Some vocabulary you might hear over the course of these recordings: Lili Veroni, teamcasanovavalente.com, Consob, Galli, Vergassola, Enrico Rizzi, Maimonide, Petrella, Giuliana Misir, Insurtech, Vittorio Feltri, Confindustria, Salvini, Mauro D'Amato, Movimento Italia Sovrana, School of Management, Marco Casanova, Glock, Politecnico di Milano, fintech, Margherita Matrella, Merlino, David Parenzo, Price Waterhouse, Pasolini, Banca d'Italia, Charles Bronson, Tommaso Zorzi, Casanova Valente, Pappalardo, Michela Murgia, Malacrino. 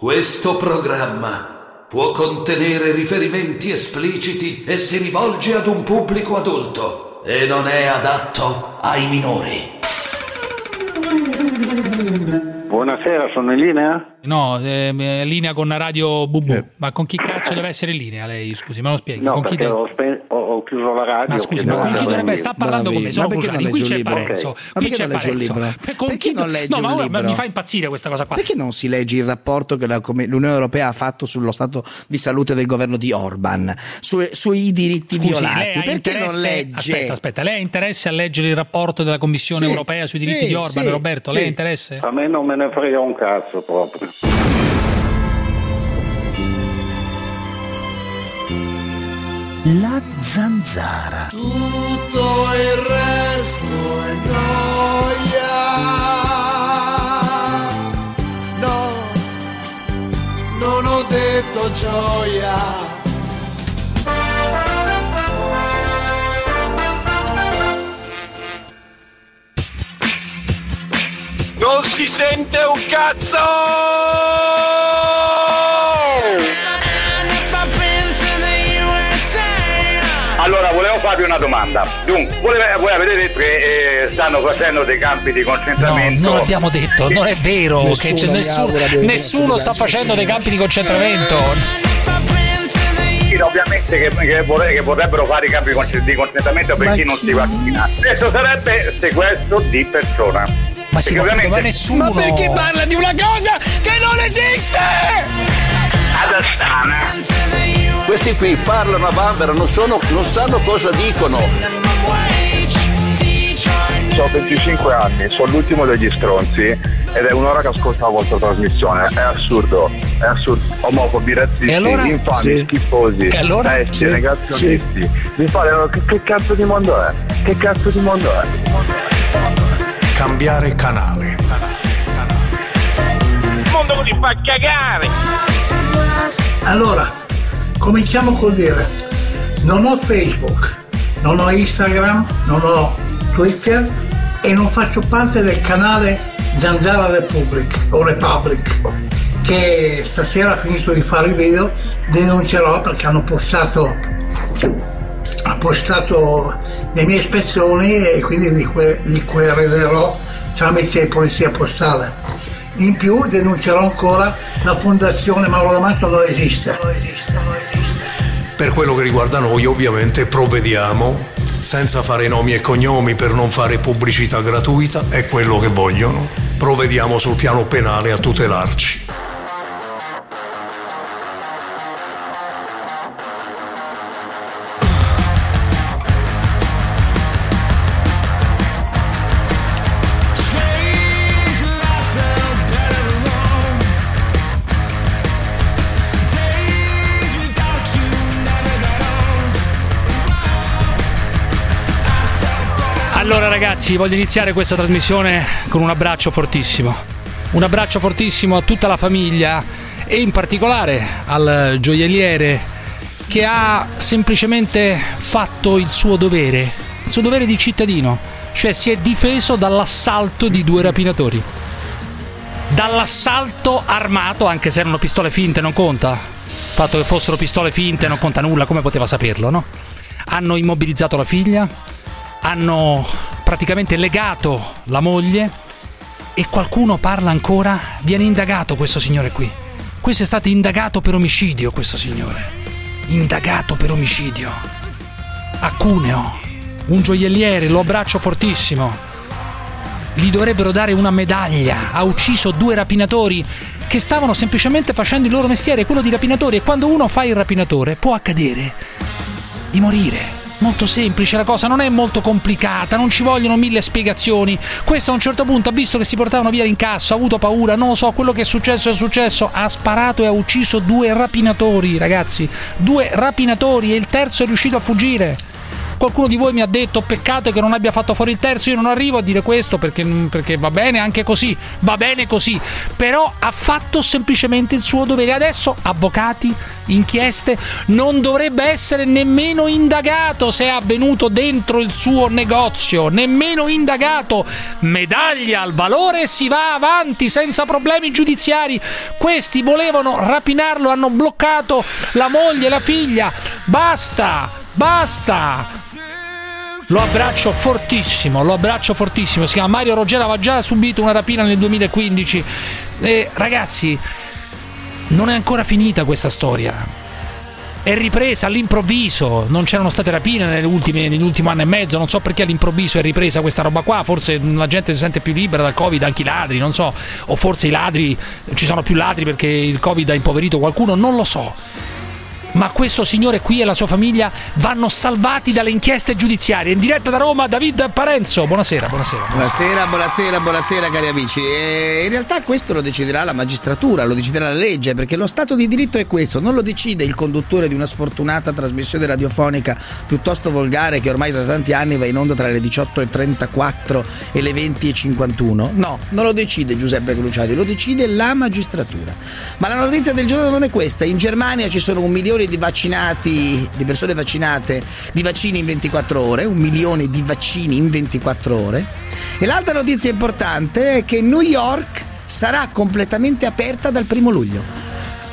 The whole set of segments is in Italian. Questo programma può contenere riferimenti espliciti e si rivolge ad un pubblico adulto e non è adatto ai minori. Buonasera, sono in linea? No, in linea con la radio Bubu. Ma con chi cazzo deve essere in linea lei? Scusi, me lo spieghi. No, con chi ho chiuso la radio. Ma scusi, ma con chi dovrebbe sta parlando con me? Sono Cruciani, qui c'è Parenzo. Qui c'è Parenzo. Perché non leggi un libro? No, ma mi fa impazzire questa cosa qua. Perché non si legge il rapporto che l'Unione Europea ha fatto sullo stato di salute del governo di Orban, sui diritti violati? Perché non legge? Aspetta, lei ha interesse a leggere il rapporto della Commissione Europea sui diritti di Orban, Roberto? Lei ha interesse? A me non me ne frega un cazzo proprio. La Zanzara. Tutto il resto è gioia. No, non ho detto gioia. Non si sente un cazzo! Allora, volevo farvi una domanda. Dunque, voi avete detto che stanno facendo dei campi di concentramento. No, non abbiamo detto, non è vero. Nessuno sta facendo dei campi di concentramento. Ovviamente che potrebbero fare i campi di concentramento per chi non si vaccina. Questo sarebbe sequestro di persona. Ma sì, ovviamente... ma nessuno. Ma perché parla di una cosa che non esiste? Ad Astana. Questi qui parlano a bambera, non sanno cosa dicono. Ho 25 anni, sono l'ultimo degli stronzi ed è un'ora che ascolto la vostra trasmissione. È assurdo. Omofobi, razzisti, allora? Infami, sì. Schifosi, allora? Bestie, sì. Negazionisti. Sì. Mi fanno, che cazzo di mondo è? Che cazzo di mondo è? Cambiare canale. Il mondo ti fa cagare! Allora... cominciamo col dire, non ho Facebook, non ho Instagram, non ho Twitter e non faccio parte del canale Zanzara Republic, che stasera ho finito di fare il video, denuncerò perché hanno postato le mie ispezioni e quindi li querelerò tramite polizia postale. In più denuncerò ancora la fondazione Mauro D'Amato non esiste. Per quello che riguarda noi, ovviamente provvediamo, senza fare nomi e cognomi per non fare pubblicità gratuita, è quello che vogliono. Provvediamo sul piano penale a tutelarci. Allora ragazzi, voglio iniziare questa trasmissione con un abbraccio fortissimo. Un abbraccio fortissimo a tutta la famiglia e in particolare al gioielliere che ha semplicemente fatto il suo dovere di cittadino, cioè si è difeso dall'assalto di due rapinatori. Dall'assalto armato, anche se erano pistole finte, non conta. Il fatto che fossero pistole finte non conta nulla, come poteva saperlo, no? Hanno immobilizzato la figlia, hanno praticamente legato la moglie e qualcuno parla ancora, viene indagato questo signore qui. Questo è stato indagato per omicidio, questo signore. Indagato per omicidio. A Cuneo, un gioielliere, lo abbraccio fortissimo. Gli dovrebbero dare una medaglia, ha ucciso due rapinatori che stavano semplicemente facendo il loro mestiere, quello di rapinatori, e quando uno fa il rapinatore può accadere di morire. Molto semplice la cosa, non è molto complicata, non ci vogliono mille spiegazioni. Questo a un certo punto ha visto che si portavano via l'incasso, ha avuto paura, non lo so, quello che è successo, ha sparato e ha ucciso due rapinatori, ragazzi. Due rapinatori e il terzo è riuscito a fuggire. Qualcuno di voi mi ha detto: peccato che non abbia fatto fuori il terzo. Io non arrivo a dire questo perché va bene anche così, va bene così, però ha fatto semplicemente il suo dovere. Adesso avvocati, inchieste, non dovrebbe essere nemmeno indagato se è avvenuto dentro il suo negozio, nemmeno indagato. Medaglia al valore, si va avanti senza problemi giudiziari. Questi volevano rapinarlo, hanno bloccato la moglie e la figlia. Basta, basta. Lo abbraccio fortissimo. Si chiama Mario Roggero, aveva già subito una rapina nel 2015. Ragazzi, non è ancora finita questa storia. È ripresa all'improvviso, non c'erano state rapine nell'ultimo anno e mezzo, non so perché all'improvviso è ripresa questa roba qua. Forse la gente si sente più libera dal Covid, anche i ladri, non so, o forse i ladri, ci sono più ladri perché il Covid ha impoverito qualcuno, non lo so. Ma questo signore qui e la sua famiglia vanno salvati dalle inchieste giudiziarie. In diretta da Roma, David Parenzo. Buonasera, cari amici. In realtà questo lo deciderà la magistratura, lo deciderà la legge, perché lo stato di diritto è questo. Non lo decide il conduttore di una sfortunata trasmissione radiofonica piuttosto volgare che ormai da tanti anni va in onda tra le 18:34 e le 20:51. No, non lo decide Giuseppe Cruciani, lo decide la magistratura. Ma la notizia del giorno non è questa. In Germania ci sono 1 milione di vaccinati, di persone vaccinate, di vaccini in 24 ore, 1 milione di vaccini in 24 ore. E l'altra notizia importante è che New York sarà completamente aperta dal 1° luglio.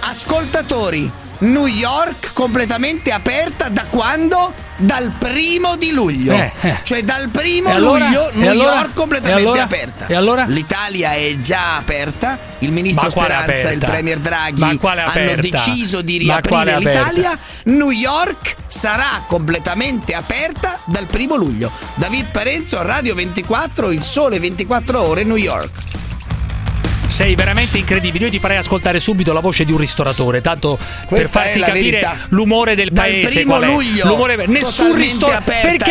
Ascoltatori, New York completamente aperta da quando? Dal 1° di luglio. Cioè dal 1° luglio New York completamente aperta. E allora? L'Italia è già aperta. Il ministro Speranza e il premier Draghi hanno deciso di riaprire l'Italia. New York sarà completamente aperta dal 1° luglio. David Parenzo, Radio 24, Il Sole 24 Ore, New York. Sei veramente incredibile. Io ti farei ascoltare subito la voce di un ristoratore, tanto questa per farti capire verità. L'umore del paese. Dal 1° luglio perché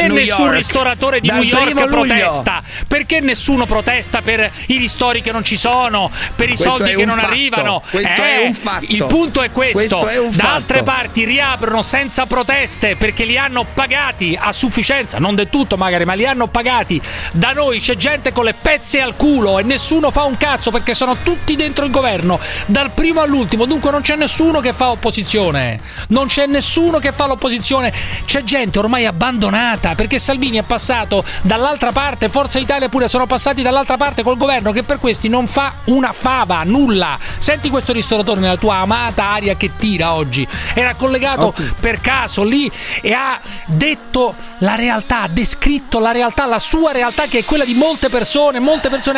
nessun ristoratore di New York protesta? Perché nessuno protesta per i ristori che non ci sono, per i soldi che non arrivano? Questo è un fatto. Il punto è questo. Da altre parti riaprono senza proteste perché li hanno pagati a sufficienza, non del tutto magari, ma li hanno pagati. Da noi c'è gente con le pezze al culo e nessuno fa un cazzo perché sono tutti dentro il governo, dal 1° all'ultimo. Dunque non c'è nessuno che fa opposizione, non c'è nessuno che fa l'opposizione, c'è gente ormai abbandonata perché Salvini è passato dall'altra parte, Forza Italia pure sono passati dall'altra parte col governo che per questi non fa una fava, nulla. Senti questo ristoratore nella tua amata area che tira oggi, era collegato per caso lì e ha detto la realtà, ha descritto la realtà, la sua realtà, che è quella di molte persone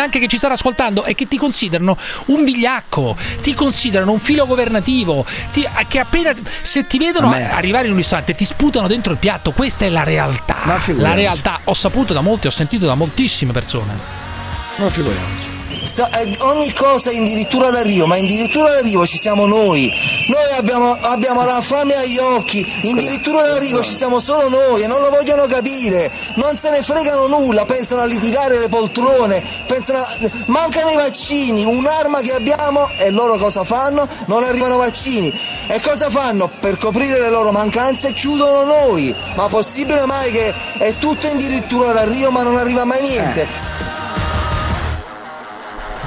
anche che ci stanno ascoltando e che ti considerano un vigliacco, ti considerano un filo governativo, che appena se ti vedono arrivare in un ristorante ti sputano dentro il piatto. Questa è la realtà. La realtà, ho saputo da molti, ho sentito da moltissime persone. Ma figuriamoci. Ogni cosa è addirittura d'arrivo, ma addirittura d'arrivo ci siamo noi abbiamo la fame agli occhi, addirittura d'arrivo ci siamo solo noi e non lo vogliono capire, non se ne fregano nulla, pensano a litigare le poltrone, mancano i vaccini, un'arma che abbiamo, e loro cosa fanno? Non arrivano vaccini e cosa fanno? Per coprire le loro mancanze chiudono noi. Ma possibile mai che è tutto addirittura d'arrivo ma non arriva mai niente?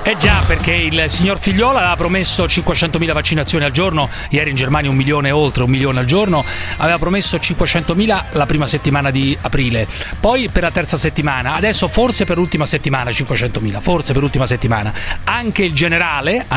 Eh già, perché il signor Figliola aveva promesso 500.000 vaccinazioni al giorno. Ieri in Germania 1 milione, oltre 1 milione al giorno. Aveva promesso 500.000 la prima settimana di aprile, poi per la terza settimana, adesso forse per l'ultima settimana 500.000, forse per l'ultima settimana. Anche il generale,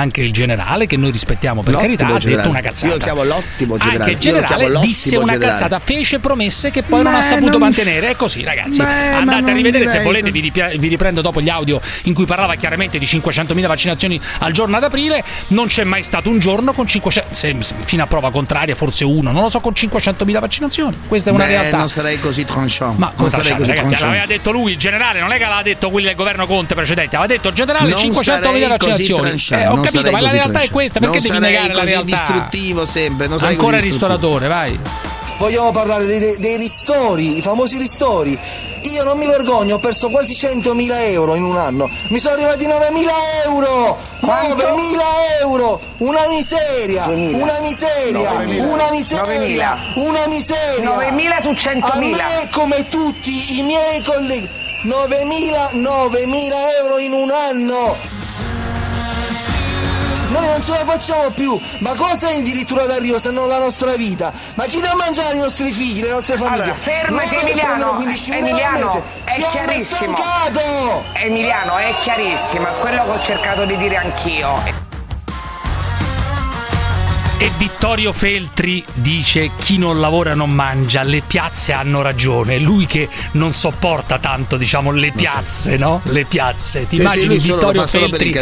che noi rispettiamo per carità, ha detto una cazzata. Io lo chiamo l'ottimo generale. Anche il generale disse una cazzata, fece promesse che poi non ha saputo mantenere. È così, ragazzi, andate a rivedere se volete, vi riprendo dopo gli audio in cui parlava chiaramente di 500.000 vaccinazioni al giorno ad aprile. Non c'è mai stato un giorno con 500, fino a prova contraria, forse uno, non lo so, con 500.000 vaccinazioni. Questa è una realtà. Non sarei così tranchant. Ma non sarei così, ragazzi, l'aveva detto lui, il generale, non è che l'aveva detto quello del governo Conte precedente, aveva detto il generale non 500.000 vaccinazioni. Ho capito, ma la realtà è questa, perché devi negare la realtà? Distruttivo sempre, non sarei ancora così distruttivo. Ristoratore, vai. vogliamo parlare dei ristori, i famosi ristori. Io non mi vergogno, ho perso quasi 100.000 euro in un anno, mi sono arrivati 9.000 euro, 9.000 euro, una miseria, 2000. una miseria, 9.000 su 100.000, a me come tutti i miei colleghi, 9.000 euro in un anno. Noi non ce la facciamo più, ma cosa è addirittura d'arrivo se non la nostra vita? Ma chi dà a mangiare i nostri figli, le nostre famiglie? Allora, fermati Emiliano, Emiliano è chiarissimo, è quello che ho cercato di dire anch'io. E Vittorio Feltri dice: chi non lavora non mangia, le piazze hanno ragione. Lui che non sopporta tanto, diciamo, le piazze, no? Le piazze. Ti immagini Vittorio Feltri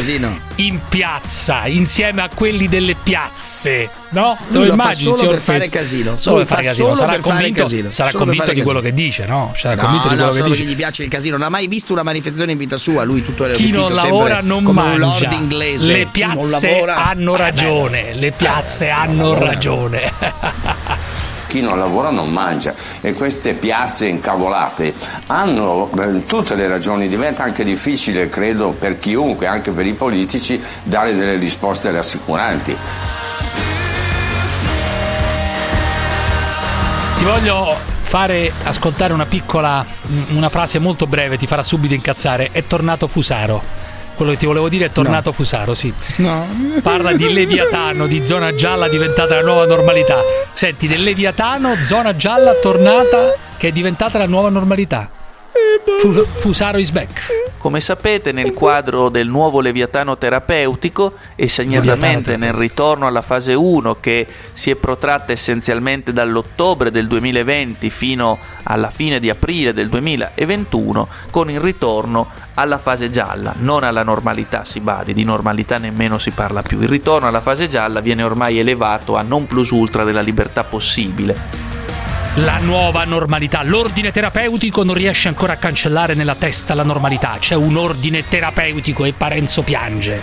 in piazza insieme a quelli delle piazze, no? Lui lo fa solo per fare casino, sarà convinto di quello che dice, no? Sarà convinto di quello che dice. No, solo gli piace il casino. Non ha mai visto una manifestazione in vita sua, lui tutto era vestito sempre come un lord inglese. Chi non lavora non mangia, le piazze hanno ragione, le piazze hanno ragione. Chi non lavora non mangia, e queste piazze incavolate hanno tutte le ragioni. Diventa anche difficile, credo, per chiunque, anche per i politici, dare delle risposte rassicuranti. Ti voglio fare ascoltare una frase molto breve, ti farà subito incazzare. È tornato Fusaro. Quello che ti volevo dire è tornato Fusaro, sì. No. Parla di Leviatano, di zona gialla diventata la nuova normalità. Senti, del Leviatano, zona gialla tornata, che è diventata la nuova normalità. Fusaro is back. Come sapete, nel quadro del nuovo Leviatano terapeutico e segnatamente nel ritorno alla fase 1, che si è protratta essenzialmente dall'ottobre del 2020 fino alla fine di aprile del 2021, con il ritorno alla fase gialla, non alla normalità, si badi, di normalità nemmeno si parla più. Il ritorno alla fase gialla viene ormai elevato a non plus ultra della libertà possibile. La nuova normalità, l'ordine terapeutico non riesce ancora a cancellare nella testa la normalità, c'è un ordine terapeutico e Parenzo piange.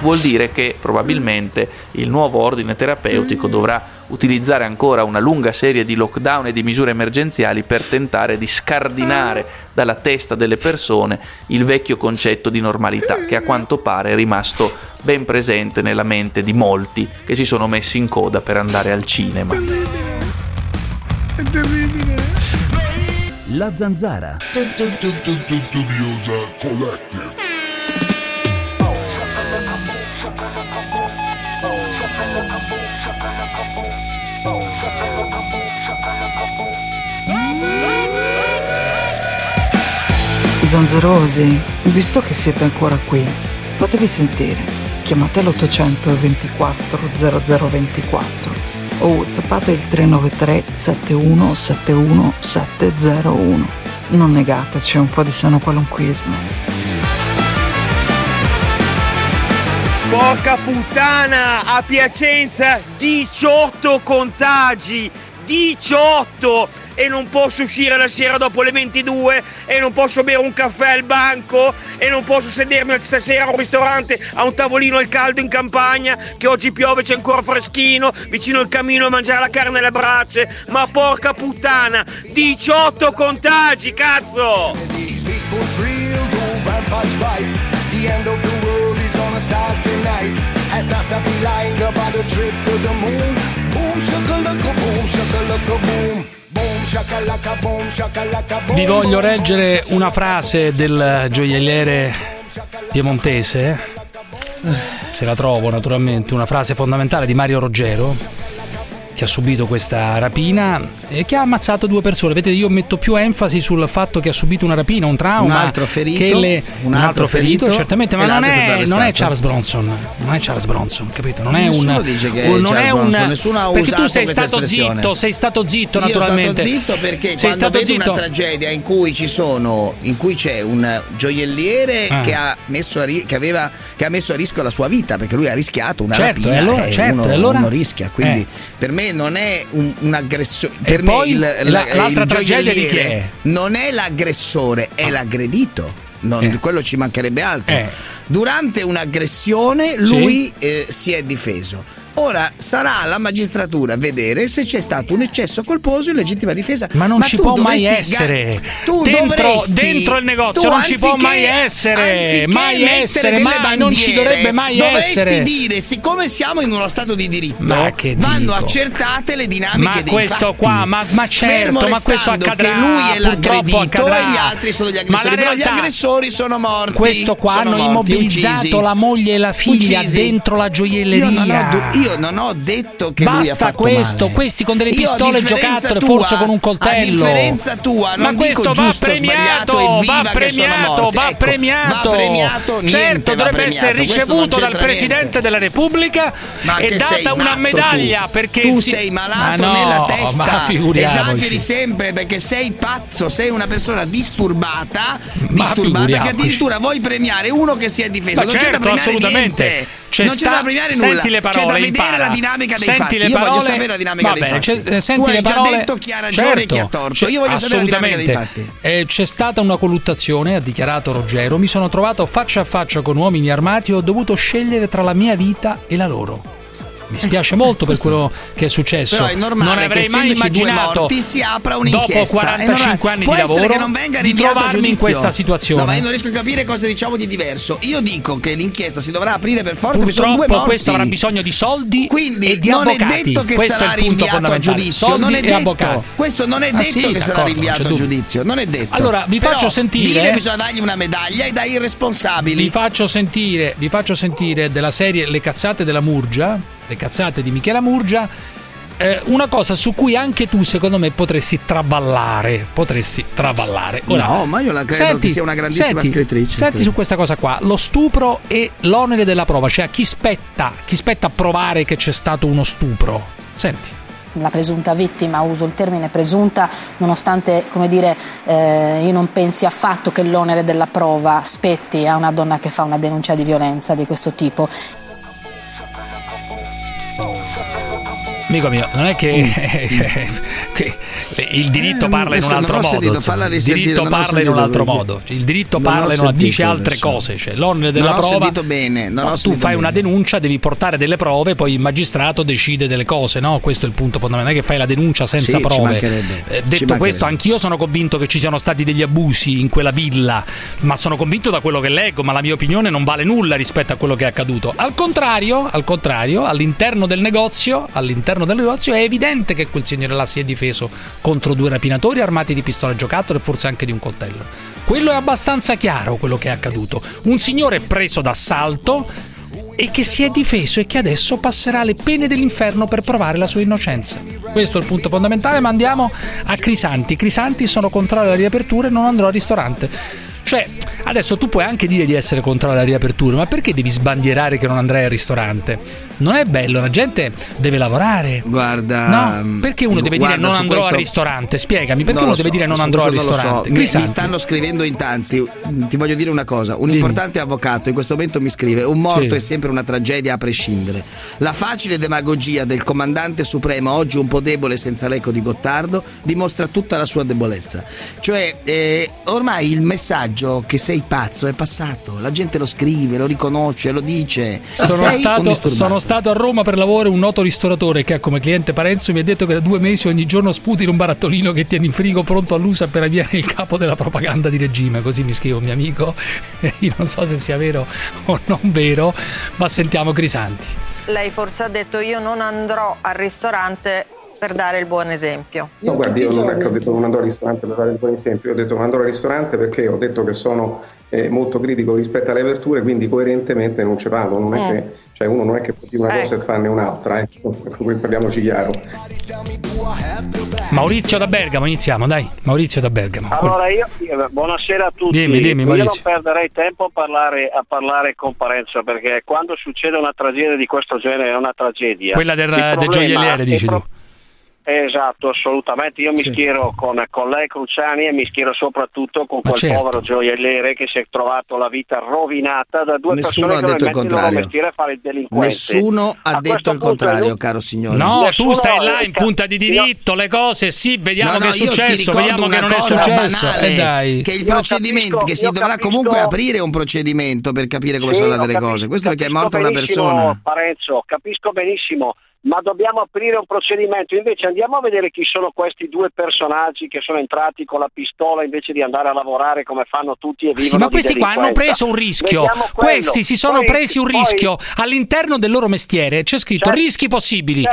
Vuol dire che probabilmente il nuovo ordine terapeutico dovrà utilizzare ancora una lunga serie di lockdown e di misure emergenziali per tentare di scardinare dalla testa delle persone il vecchio concetto di normalità, che a quanto pare è rimasto ben presente nella mente di molti che si sono messi in coda per andare al cinema. La Zanzara Zanzarosi, visto che siete ancora qui, fatevi sentire. Chiamate l'824 0024 o zappate il 393 71 71 701. Non negateci un po' di sano qualunquismo. Porca puttana, a Piacenza 18 contagi, 18! E non posso uscire la sera dopo le 22, e non posso bere un caffè al banco, e non posso sedermi stasera a un ristorante, a un tavolino al caldo in campagna, che oggi piove, c'è ancora freschino, vicino al camino a mangiare la carne alle brace. Ma porca puttana, 18 contagi, cazzo! Vi voglio leggere una frase del gioielliere piemontese, se la trovo naturalmente, una frase fondamentale di Mario Roggero, che ha subito questa rapina e che ha ammazzato due persone. Vedete, io metto più enfasi sul fatto che ha subito una rapina, un trauma, un altro ferito certamente, ma non è Charles Bronson, capito? Non è nessuno, dice che non Charles è un Bronson, nessuno ha perché usato, tu sei stato zitto naturalmente. Io sono stato zitto perché sei quando vedi una tragedia in cui c'è un gioielliere che ha messo a rischio la sua vita, perché lui ha rischiato una rapina, e allora uno rischia, quindi per me non è un'aggressione. Per me l'altra tragedia di chi è? Non è l'aggressore, è l'aggredito. Quello ci mancherebbe altro. Durante un'aggressione lui si è difeso. Ora sarà la magistratura a vedere se c'è stato un eccesso colposo in legittima difesa. Ma non ci può mai essere. Tu dentro il negozio non ci può mai essere. Mai essere, mai, non ci dovrebbe mai essere. Dovresti dire, siccome siamo in uno stato di diritto, vanno accertate le dinamiche dei fatti. Ma questo qua, ma certo, ma questo accadrà. Che lui è l'aggredito e gli altri sono gli aggressori. Però gli aggressori sono morti. Questo qua hanno immobilizzato la moglie e la figlia dentro la gioielleria. Io non ho detto che basta lui ha fatto questo, male. Questi con delle pistole giocattole, forse con un coltello. A differenza tua, non ma questo dico giusto, premiato, sbagliato, evviva va premiato, va, ecco, premiato, va premiato. Certo, dovrebbe essere ricevuto dal Presidente della Repubblica e data una medaglia tu. Perché tu sei malato nella testa, esageri sempre perché sei pazzo, sei una persona disturbata che addirittura vuoi premiare uno che si è difeso. Ma certo, assolutamente. Non c'è da premiare nulla, c'è da vedere la dinamica dei fatti. Io voglio sapere la dinamica dei fatti. Tu hai già detto chi ha ragione e chi ha torto. Io voglio sapere la dinamica dei fatti. C'è stata una colluttazione, ha dichiarato Roggero. Mi sono trovato faccia a faccia con uomini armati e ho dovuto scegliere tra la mia vita e la loro. Mi spiace molto per quello che è successo. Però è normale, non avrei che mai immaginato morti, si apra un'inchiesta. Dopo 45 anni di lavoro che non venga di trovarmi in questa situazione. No, ma io non riesco a capire cosa diciamo di diverso. Io dico che l'inchiesta si dovrà aprire per forza. Purtroppo questo avrà bisogno di soldi, quindi e di avvocati. Quindi non è detto che questo sarà rinviato a giudizio. Soldi non è detto. Questo non è detto che sarà rinviato a giudizio. Non è detto. Allora vi faccio sentire. Dire bisogna dargli una medaglia e dai irresponsabili. Vi faccio sentire della serie Le cazzate della Murgia. Le cazzate di Michela Murgia, una cosa su cui anche tu secondo me potresti traballare. Ora, no, ma io la credo che sia una grandissima scrittrice. Senti su questa cosa qua, lo stupro e l'onere della prova, cioè a chi spetta a provare che c'è stato uno stupro. Senti. La presunta vittima, uso il termine presunta, nonostante, come dire, io non pensi affatto che l'onere della prova spetti a una donna che fa una denuncia di violenza di questo tipo. Amico mio, non è che il diritto parla in un altro modo. Il diritto parla in un altro modo. Il diritto parla e dice altre cose. Cioè, l'onere della prova. Tu fai una denuncia, devi portare delle prove, poi il magistrato decide delle cose, no? Questo è il punto fondamentale, che fai la denuncia senza prove. Detto questo, anch'io sono convinto che ci siano stati degli abusi in quella villa, ma sono convinto da quello che leggo, ma la mia opinione non vale nulla rispetto a quello che è accaduto. Al contrario, all'interno del negozio è evidente che quel signore là si è difeso contro due rapinatori armati di pistola giocattolo e forse anche di un coltello. Quello è abbastanza chiaro, quello che è accaduto. Un signore preso d'assalto e che si è difeso e che adesso passerà le pene dell'inferno per provare la sua innocenza. Questo è il punto fondamentale, ma andiamo a Crisanti. Crisanti, sono contrario alla riapertura e non andrò al ristorante. Cioè, adesso tu puoi anche dire di essere contro la riapertura, ma perché devi sbandierare che non andrai al ristorante? Non è bello, la gente deve lavorare. Guarda, no, perché uno deve dire non andrò al ristorante? Spiegami, perché uno deve dire non andrò al ristorante? Mi stanno scrivendo in tanti. Ti voglio dire una cosa, un importante avvocato in questo momento mi scrive: un morto è sempre una tragedia a prescindere. La facile demagogia del comandante supremo, oggi un po' debole senza l'eco di Gottardo, dimostra tutta la sua debolezza. Cioè, ormai il messaggio che sei pazzo è passato, la gente lo scrive, lo riconosce, lo dice. Sono stato a Roma per lavoro, un noto ristoratore che ha come cliente Parenzo mi ha detto che da 2 mesi ogni giorno sputi in un barattolino che tiene in frigo pronto all'usa per avviare il capo della propaganda di regime, così mi scrive un mio amico. Io non so se sia vero o non vero, ma sentiamo Crisanti. Lei forse ha detto io non andrò al ristorante per dare il buon esempio. No, guardi, io non è che ho detto non andrò al ristorante per dare il buon esempio, io ho detto non andrò al ristorante perché ho detto che sono molto critico rispetto alle aperture, quindi coerentemente non ci parlo, non è che, cioè, uno non è che può dire una cosa e farne un'altra, Poi parliamoci chiaro. Maurizio da Bergamo, iniziamo, dai. Maurizio da Bergamo. Allora io buonasera a tutti. Dimmi, io Maurizio. Non perderei tempo a parlare con Parenzo, perché quando succede una tragedia di questo genere è una tragedia. Quella del gioielliere, dici tu. Esatto, assolutamente. Io mi schiero con lei, Cruciani, e mi schiero soprattutto con povero gioielliere che si è trovato la vita rovinata da due persone che non vogliono mettere a fare il delinquente. Nessuno ha detto il contrario, caro signore. No, tu stai là in punta di diritto, le cose, sì, vediamo che è successo, vediamo che non è successo. Dai. Che il procedimento, che si dovrà comunque aprire un procedimento per capire come sono andate le cose. Questo perché è morta una persona. Parenzo, capisco benissimo. Ma dobbiamo aprire un procedimento, invece andiamo a vedere chi sono questi due personaggi che sono entrati con la pistola invece di andare a lavorare come fanno tutti e vivono ma questi qua hanno preso un rischio, questi si sono presi un rischio, all'interno del loro mestiere c'è scritto rischi possibili.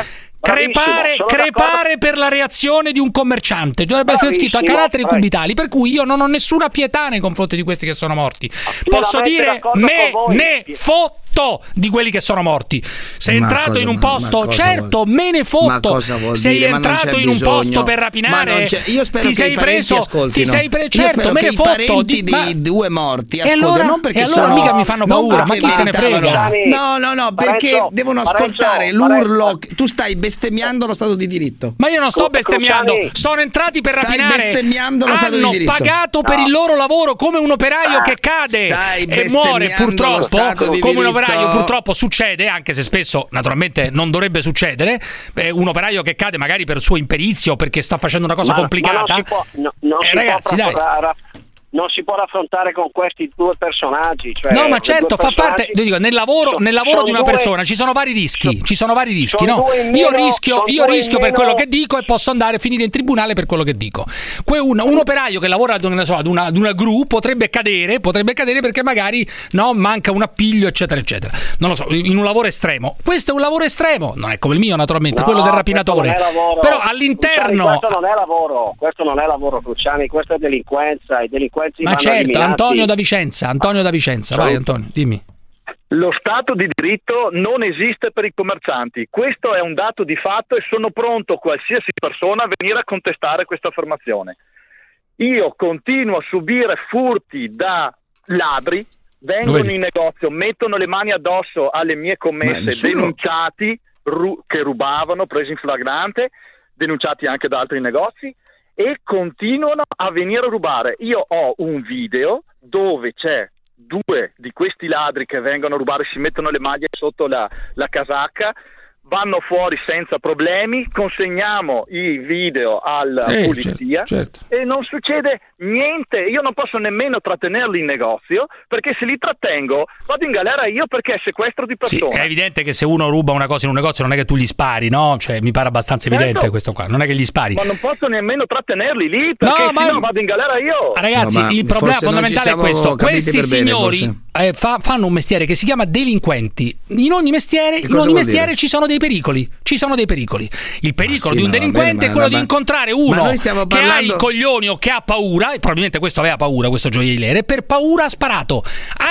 Crepare per la reazione di un commerciante dovrebbe essere scritto a caratteri cubitali, per cui io non ho nessuna pietà nei confronti di questi che sono morti. Posso dire me ne fotto di quelli che sono morti. Sei entrato in un posto, certo, me ne fotto. Sei entrato in un posto per rapinare, io spero ti sei preso, ti sei certo, me ne fotto di due morti. Allora non perché sono, mica mi fanno paura, ma chi se ne frega? No, perché devono ascoltare l'urlo. Tu stai bestemmiando lo Stato di diritto. Ma io non sto bestemmiando, sono entrati per rapinare. Stai bestemmiando lo Stato di diritto. Hanno pagato per il loro lavoro come un operaio che cade e muore purtroppo, come un operaio purtroppo succede, anche se spesso naturalmente non dovrebbe succedere, un operaio che cade magari per suo imperizio, perché sta facendo una cosa complicata. Ragazzi, dai. Non si può raffrontare con questi due personaggi. Cioè no, ma certo, fa parte. Io dico, nel lavoro di una persona ci sono vari rischi. Ci sono vari rischi, no? Io rischio per quello che dico e posso andare a finire in tribunale per quello che dico. Un operaio che lavora ad una gru potrebbe cadere perché magari manca un appiglio, eccetera, eccetera. Non lo so, in un lavoro estremo. Questo è un lavoro estremo, non è come il mio, naturalmente, quello del rapinatore. Però all'interno. Cruciani, questo non è lavoro, Cruciani, questa è delinquenza. Ma certo, Antonio da Vicenza, vai Antonio, dimmi. Lo Stato di diritto non esiste per i commercianti, questo è un dato di fatto e sono pronto qualsiasi persona a venire a contestare questa affermazione. Io continuo a subire furti da ladri, vengono in negozio, mettono le mani addosso alle mie commesse, denunciati che rubavano, presi in flagrante, denunciati anche da altri negozi, e continuano a venire a rubare. Io ho un video dove c'è due di questi ladri che vengono a rubare, si mettono le maglie sotto la casacca, vanno fuori senza problemi, consegniamo i video alla polizia, certo. E non succede niente. Io non posso nemmeno trattenerli in negozio, perché se li trattengo vado in galera io, perché è sequestro di persona. Sì, è evidente che se uno ruba una cosa in un negozio non è che tu gli spari, no? Cioè, mi pare abbastanza evidente, certo. Questo qua, non è che gli spari. Ma non posso nemmeno trattenerli lì, perché sennò vado in galera io. Ragazzi, il problema fondamentale è questo. Questi signori fanno un mestiere che si chiama delinquenti. In ogni mestiere ci sono dei pericoli. Il pericolo di un delinquente è quello di incontrare uno che ha i coglioni o che ha paura, e probabilmente questo aveva paura, questo gioielliere, per paura ha sparato.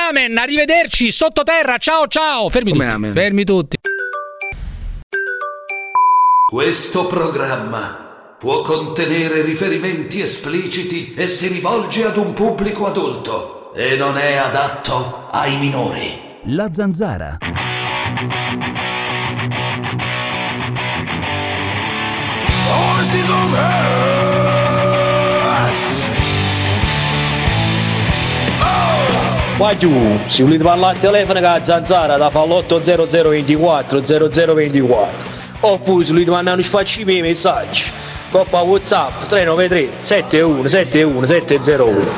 Amen, arrivederci, sottoterra, ciao. Fermi tutti. Questo programma può contenere riferimenti espliciti e si rivolge ad un pubblico adulto e non è adatto ai minori. La Zanzara. I wanna see some hats. Vai tu, se volete parlare al telefono con la Zanzara da fa l'800 24 00 24, oppure se volete mandare facci miei messaggi coppa WhatsApp 393 71 71 701.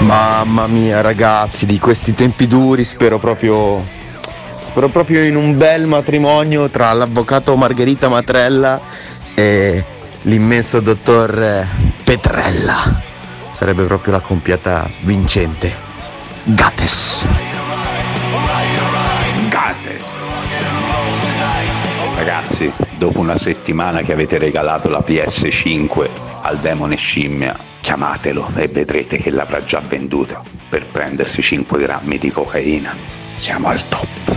Mamma mia ragazzi, di questi tempi duri spero proprio in un bel matrimonio tra l'avvocato Margherita Matrella e l'immenso dottor Petrella. Sarebbe proprio la compiata vincente. Gates. Ragazzi, dopo una settimana che avete regalato la PS5 al demone scimmia, chiamatelo e vedrete che l'avrà già venduta per prendersi 5 grammi di cocaina. Siamo al top.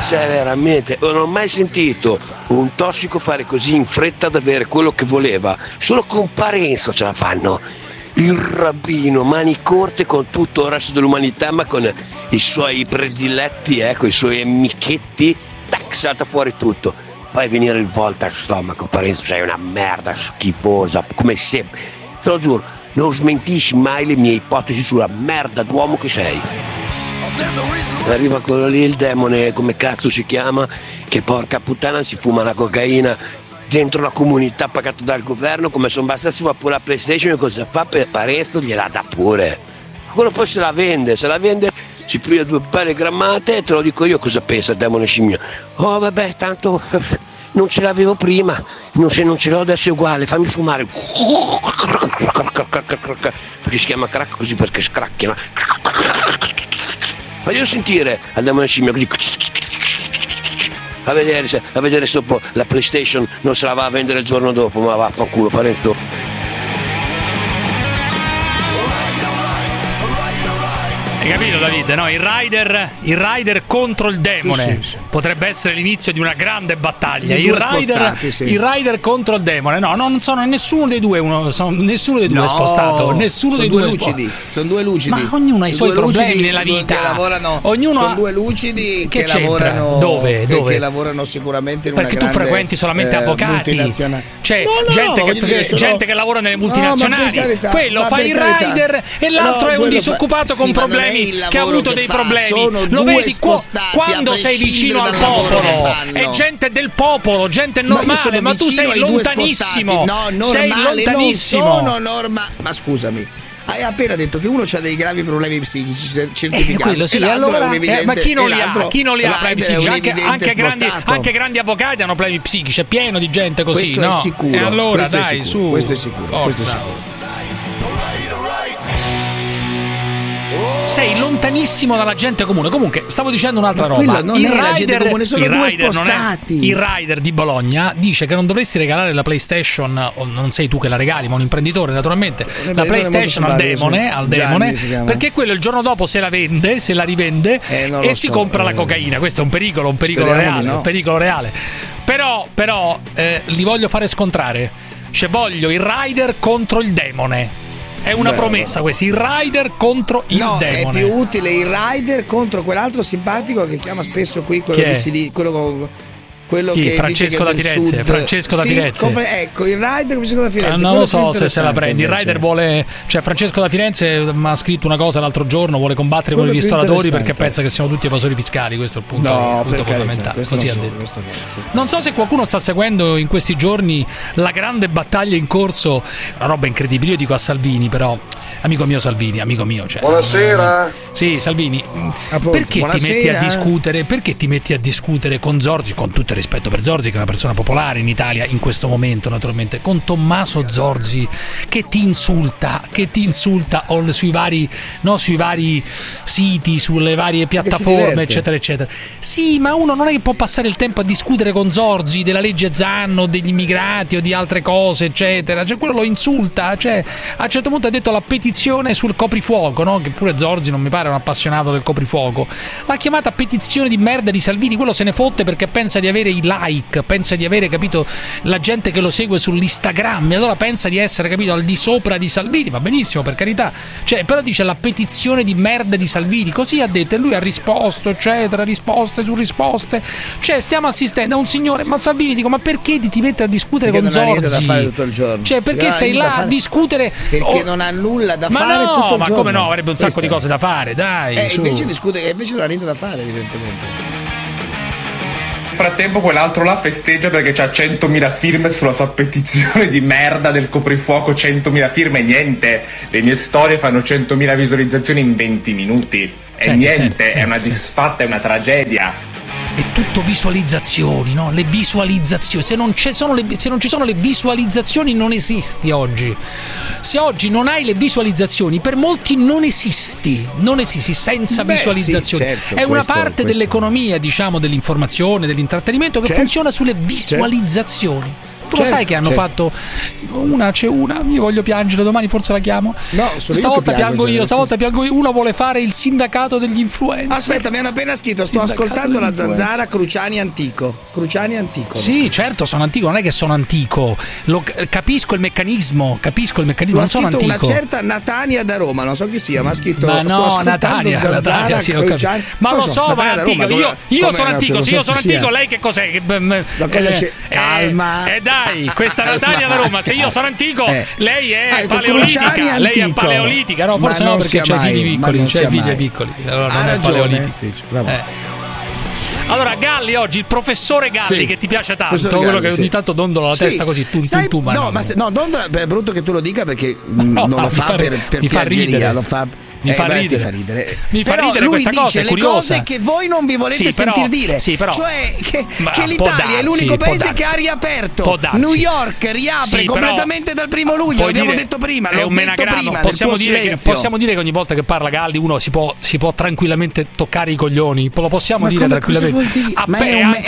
Se veramente non ho mai sentito un tossico fare così in fretta ad avere quello che voleva, solo con Parenzo ce la fanno. il rabbino, mani corte con tutto il resto dell'umanità, ma con i suoi prediletti, con i suoi amichetti, tac, salta fuori tutto. Poi venire il volta al stomaco, Parenzo, sei una merda schifosa, come sempre. Te lo giuro, non smentisci mai le mie ipotesi sulla merda d'uomo che sei. Arriva quello lì, il demone, come cazzo si chiama, che porca puttana si fuma la cocaina dentro la comunità pagata dal governo, come se non bastasse, va pure la PlayStation, e cosa fa? Per Parenzo gliela dà pure. Quello poi se la vende, si piglia due belle grammate, e te lo dico io cosa pensa il demone scimmia. Oh vabbè, tanto non ce l'avevo prima, se non ce l'ho adesso è uguale, fammi fumare. Perché si chiama crack così, perché scracchia. Voglio sentire al demone scimmia così. A vedere se dopo la PlayStation non se la va a vendere il giorno dopo, ma vaffanculo Parenzo. Hai capito Davide? No, il rider contro il demone, sì. Potrebbe essere l'inizio di una grande battaglia. Il rider contro il demone. No, non sono nessuno dei due, nessuno dei due è spostato. Nessuno dei due lucidi. Sono due lucidi. Ma ognuno ha i suoi problemi nella vita. Sono due lucidi che lavorano. Dove? Che lavorano sicuramente in una grande. Perché tu frequenti solamente avvocati. Cioè, gente che lavora nelle multinazionali. Carità, quello fa il rider e l'altro è un disoccupato con problemi. Che ha avuto dei problemi, lo vedi quando sei vicino al popolo, è gente del popolo, gente normale, ma tu sei lontanissimo. Ma scusami, hai appena detto che uno ha dei gravi problemi psichici certificati, quello sì, allora, ma chi non li ha problemi psichici? Anche grandi avvocati hanno problemi psichici, è pieno di gente così, questo no? È sicuro, e allora questo dai, è sicuro, su, questo è sicuro, questo è sicuro. Sei lontanissimo dalla gente comune. Comunque, stavo dicendo un'altra roba. Non è la gente comune, sono due spostati. Il rider di Bologna dice che non dovresti regalare la PlayStation, o non sei tu che la regali, ma un imprenditore naturalmente, la PlayStation al demone, perché quello il giorno dopo se la rivende e si compra la cocaina. Questo è un pericolo reale. Però li voglio fare scontrare. Cioè voglio il rider contro il demone. È una promessa questa, il rider contro il demone. È più utile il rider contro quell'altro simpatico che chiama spesso qui quello che Francesco da Firenze, Francesco da Firenze. Ecco, il rider Francesco da Firenze. Non lo so se la prendi. Invece. Il rider vuole, cioè Francesco da Firenze mi ha scritto una cosa l'altro giorno, vuole combattere con i ristoratori perché pensa che siano tutti evasori fiscali, questo è il punto, fondamentale. Non so se qualcuno sta seguendo in questi giorni la grande battaglia in corso, una roba incredibile, io dico a Salvini però. Amico mio Salvini, cioè. Buonasera. Sì, Salvini. Perché buonasera. Perché ti metti a discutere con Zorzi, con tutto il rispetto per Zorzi che è una persona popolare in Italia in questo momento naturalmente, con Tommaso Zorzi che ti insulta sui vari siti, sulle varie piattaforme, eccetera eccetera. Sì, ma uno non è che può passare il tempo a discutere con Zorzi della legge Zanno, degli immigrati o di altre cose, eccetera. Cioè quello lo insulta, cioè a un certo punto ha detto la petizione sul coprifuoco, no? Che pure Zorzi non mi pare un appassionato del coprifuoco. La chiamata petizione di merda di Salvini, quello se ne fotte perché pensa di avere i like, pensa di avere, capito, la gente che lo segue sull'Instagram, e allora pensa di essere, capito, al di sopra di Salvini, va benissimo, per carità. Cioè, però dice la petizione di merda di Salvini, così ha detto, e lui ha risposto, eccetera, risposte su risposte. Cioè, stiamo assistendo a un signore, ma Salvini, dico, ma perché ti metti a discutere perché con Zorzi? Perché non ha niente da fare tutto il giorno. Cioè, perché sei là a discutere? Perché non ha nulla da fare tutto il giorno. Ma come no, avrebbe un sacco di cose da fare, dai. Invece non ha niente da fare, evidentemente. Nel frattempo quell'altro là festeggia perché c'ha 100.000 firme sulla sua petizione di merda del coprifuoco, 100.000 firme, niente, le mie storie fanno 100.000 visualizzazioni in 20 minuti, è una tragedia. È tutto visualizzazioni, no? Le visualizzazioni. Se non ci sono le visualizzazioni non esisti oggi. Se oggi non hai le visualizzazioni, per molti non esisti senza visualizzazioni. Sì, certo, è una parte dell'economia, diciamo, dell'informazione, dell'intrattenimento che funziona sulle visualizzazioni. Certo. tu lo sai che hanno fatto una, c'è una, io voglio piangere, domani forse la chiamo. No, stavolta piango io. Uno vuole fare il sindacato degli influencer. Aspetta, mi hanno appena scritto, sto ascoltando La Zanzara, Cruciani antico. Sì, certo, sono antico, non è che sono antico. Capisco il meccanismo, non sono antico. Ho scritto una certa Natania da Roma, non so chi sia, ma ha scritto Natania, sì, Cruciani. Ma lo so, ma è antico. Io sono antico, sì, io sono antico, lei che cos'è? Calma. E dai, questa Natania da Roma, se io sono antico, lei è paleolitica. Lei è paleolitica, no? Forse no, perché c'è figli piccoli, Allora non è paleolitica. Allora Galli oggi, il professore Galli, che ti piace tanto, quello che ogni tanto dondola la testa così, tu. Dondola, è brutto che tu lo dica perché non lo fa per piaggeria, lo fa... Mi fa ridere questa cosa, dice le cose che voi non vi volete sentire dire, cioè che l'Italia è l'unico paese che ha riaperto. New York riapre completamente dal 1 luglio, l'abbiamo detto prima, possiamo dire che ogni volta che parla Galli uno si può tranquillamente toccare i coglioni, lo possiamo dire tranquillamente.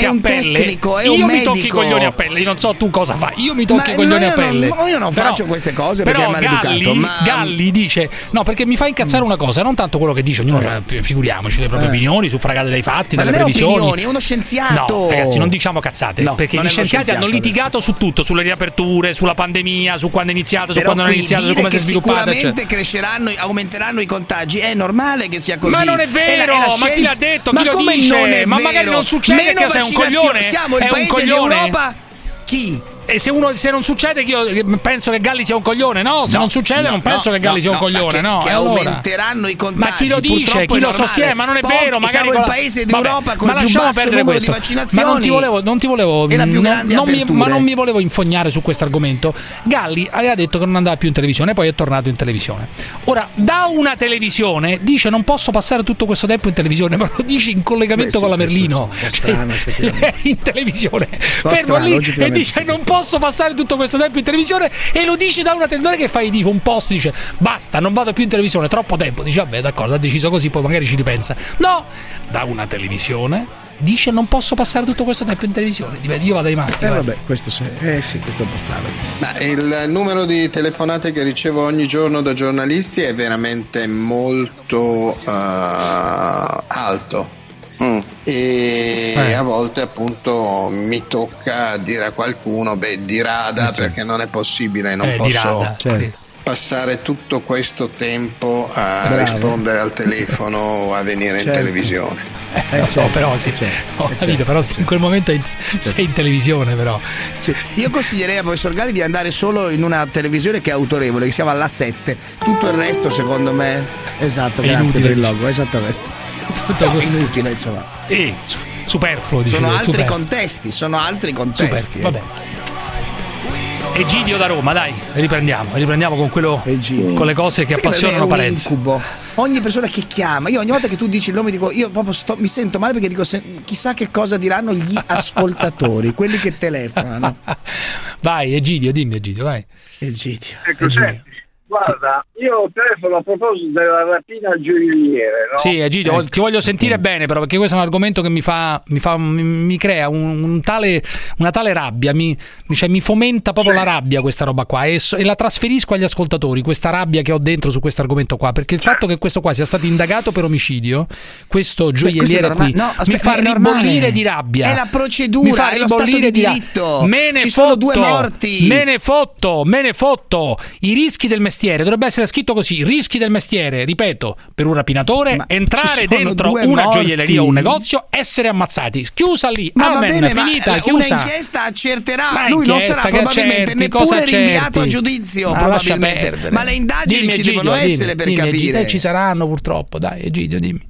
È un tecnico, è un medico. Io mi tocco i coglioni a pelle, non so tu cosa fai, io mi tocco i coglioni a pelle. Io non faccio queste cose perché è maleducato. Galli dice no, perché mi fa incazzare una cosa, non tanto quello che dice ognuno, figuriamoci, le proprie opinioni suffragate dai fatti, dalle previsioni. Opinioni, è uno scienziato. No, ragazzi, non diciamo cazzate, perché gli scienziati hanno litigato adesso su tutto, sulle riaperture, sulla pandemia, su quando è iniziata, su quando non è iniziata, su come si è sviluppata. Sicuramente cresceranno, aumenteranno i contagi, è normale che sia così. Ma non è vero, ma chi l'ha detto? Chi lo dice? Ma magari non succede. Meno che sei un coglione. Siamo il paese d'Europa. Chi? E se non succede, io penso che Galli sia un coglione, no? Se non succede, non penso che Galli sia un coglione, no? Che aumenteranno i contagi. Ma chi lo dice? Chi lo sostiene? Ma non è vero, magari siamo il paese d'Europa con il più basso numero di vaccinazioni. Ma non ti volevo e la più grande apertura. Ma non mi volevo infognare su questo argomento. Galli aveva detto che non andava più in televisione, poi è tornato in televisione. Ora, da una televisione dice non posso passare tutto questo tempo in televisione, ma lo dice in collegamento con la Merlino. È in televisione, fermo lì e dice non posso passare tutto questo tempo in televisione, e lo dici da una televisione che fai tipo un post, dice basta, non vado più in televisione, troppo tempo, dice vabbè d'accordo, ha deciso così, poi magari ci ripensa. No, da una televisione dice non posso passare tutto questo tempo in televisione, io vado ai matti. Vabbè, questo è un po' strano. Ma il numero di telefonate che ricevo ogni giorno da giornalisti è veramente molto alto. E a volte appunto mi tocca dire a qualcuno dirada, perché non è possibile, non posso passare tutto questo tempo a rispondere al telefono o a venire in televisione. In quel momento sei in televisione, però. Io consiglierei al professor Galli di andare solo in una televisione che è autorevole, che si chiama La 7. Tutto il resto, secondo me, è grazie inutile. Per il logo, esattamente. Tutto inutile, insomma. Sì, superfluo. Sono altri contesti. Vabbè. Egidio da Roma, dai, riprendiamo con quello Egidio. Con le cose che appassionano Parenzo. È un incubo. Ogni persona che chiama, io ogni volta che tu dici il nome dico, io proprio mi sento male perché dico chissà che cosa diranno gli ascoltatori, quelli che telefonano. Vai Egidio, dimmi Egidio, vai. Egidio. Guarda, io telefono a proposito della rapina al gioielliere, no? Sì, Egidio, ti voglio sentire bene però, perché questo è un argomento che mi crea una tale rabbia, mi fomenta proprio la rabbia questa roba qua, e la trasferisco agli ascoltatori, questa rabbia che ho dentro su questo argomento qua, perché il fatto che questo qua sia stato indagato per omicidio, questo gioielliere qui, mi fa ribollire di rabbia. È la procedura, mi fa è lo stato di diritto. Me ne fotto. I rischi del mestiere. Dovrebbe essere scritto così, rischi del mestiere, ripeto, per un rapinatore. Ma entrare dentro una gioielleria o un negozio, essere ammazzati, chiusa lì. Ma va bene, finita, chiusa. Una inchiesta accerterà, lui non sarà probabilmente neppure rinviato a giudizio, probabilmente. Ma le indagini devono essere per capire. Ci saranno purtroppo, dai Egidio, dimmi.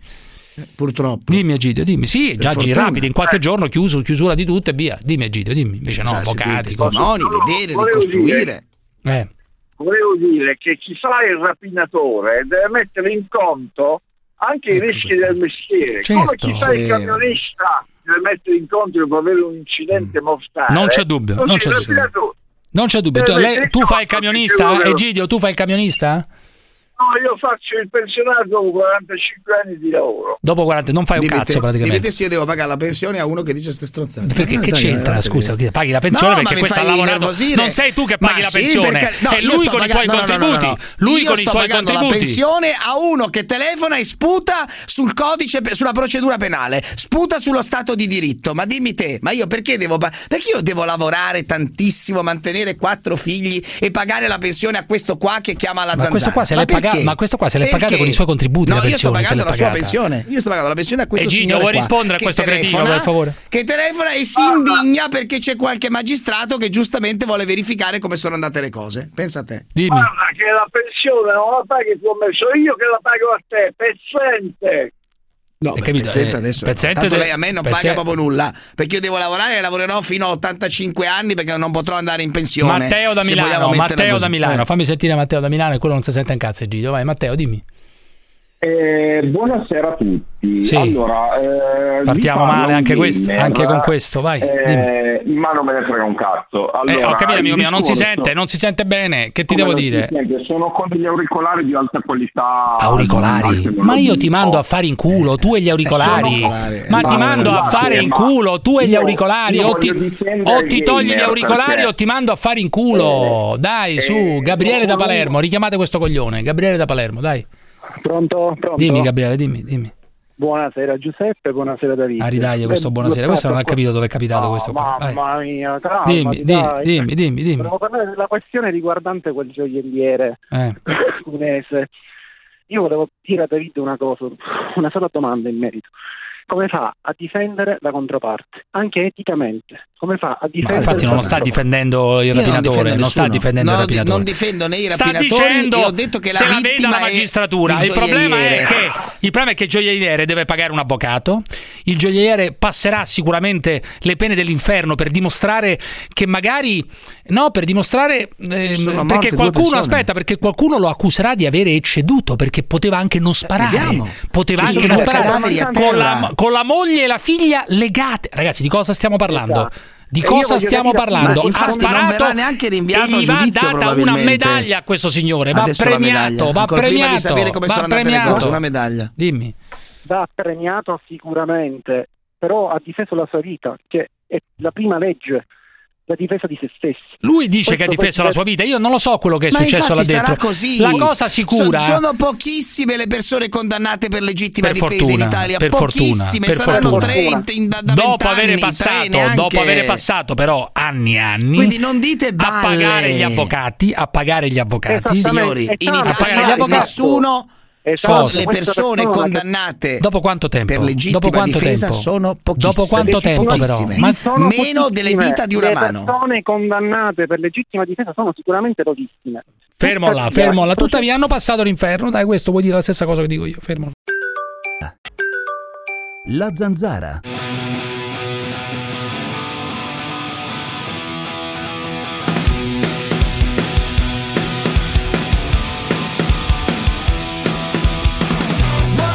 Purtroppo. Dimmi Egidio, dimmi. Sì, già rapidi, in qualche giorno chiusura di tutto e via. Dimmi Egidio, dimmi. Invece no, avvocati, testimoni, vedere, ricostruire. Volevo dire che chi fa il rapinatore deve mettere in conto anche i rischi del mestiere, come chi fa il camionista deve mettere in conto che può avere un incidente mortale. Non c'è dubbio, non c'è dubbio. Tu fai il camionista, Egidio? Tu fai il camionista? No, io faccio il pensionato dopo 45 anni di lavoro. Dopo 40 non fai un cazzo praticamente. Dite sì, io devo pagare la pensione a uno che dice ste stronzate. Perché che c'entra? Scusa, paghi la pensione perché questa ha lavorato. Non sei tu che paghi la pensione, è lui con i suoi contributi. Lui con i suoi contributi. La pensione a uno che telefona e sputa sul codice, sulla procedura penale, sputa sullo stato di diritto. Ma dimmi te, ma io perché devo lavorare tantissimo, mantenere 4 figli e pagare la pensione a questo qua che chiama la Zanzara? Ma questo qua se l'è pagato con i suoi contributi. No, la pensione, io sto pagando la sua pensione. Io sto pagando la pensione a questo signore. E Gino, vuoi rispondere a questo cretino, per favore? Che telefona e si indigna perché c'è qualche magistrato che giustamente vuole verificare come sono andate le cose. Pensa a te. Dimmi. Guarda che la pensione non la paghi tu, sono io che la pago a te, pezzente. No, pezzente adesso. Tanto lei a me non paga proprio nulla, perché io devo lavorare e lavorerò fino a 85 anni perché non potrò andare in pensione. Matteo da Milano, fammi sentire Matteo da Milano, e quello non si sente un cazzo, Giglio. Vai Matteo, dimmi. Buonasera a tutti. Sì. Allora, partiamo male anche questo, anche con questo, vai. Ma non me ne frega un cazzo. Allora, ho capito, amico mio, non si sente bene. Che ti devo dire? Sono con degli auricolari di alta qualità. Auricolari? Ma io ti mando a fare in culo, tu e gli auricolari. Ma ti mando a fare in culo, tu e gli auricolari. O ti togli gli auricolari o ti mando a fare in culo. Dai, su, Gabriele da Palermo, richiamate questo coglione. Gabriele da Palermo, dai. Pronto? Dimmi Gabriele, dimmi. Buonasera Giuseppe, buonasera Davide. A ridagli questo buonasera, questo non ha capito dove è capitato questo qua. Mamma mia, calmati, dimmi. Volevo parlare della questione riguardante quel gioielliere cunese. Io volevo dire a Davide una cosa, una sola domanda in merito. Come fa a difendere la controparte? Anche eticamente. Come fa a difendere? Ma infatti non sta difendendo il rapinatore, non sta difendendo il rapinatore. Non difendo né i rapinatori. Sta dicendo, ho detto che la vede la magistratura. Il problema è che il gioielliere deve pagare un avvocato. Il gioielliere passerà sicuramente le pene dell'inferno per dimostrare che magari perché qualcuno lo accuserà di avere ecceduto, perché poteva anche non sparare. Con la moglie e la figlia legate. Ragazzi, di cosa stiamo parlando? Di cosa stiamo parlando? Ha sparato, non neanche rinviato e gli va data una medaglia a questo signore. Va premiato. Prima di sapere come sono andate le cose, una medaglia. Dimmi. Va premiato sicuramente, però ha difeso la sua vita, che è la prima legge. La difesa di se stessi. Lui dice che ha difeso la sua vita. Io non lo so quello che è successo là dentro. Sarà così. La cosa sicura. Sono pochissime le persone condannate per legittima difesa in Italia. Pochissime. Saranno 3 dopo aver passato però anni. Quindi non dite balle. A pagare gli avvocati. Signori, in Italia nessuno. Esatto. Le persone condannate dopo quanto tempo? Per legittima difesa sono pochissime. Dopo quanto tempo però? Ma meno delle dita di una mano. Le persone condannate per legittima difesa sono sicuramente pochissime. Fermo là. Tuttavia hanno passato l'inferno. Dai, questo vuol dire la stessa cosa che dico io. Fermo. La Zanzara.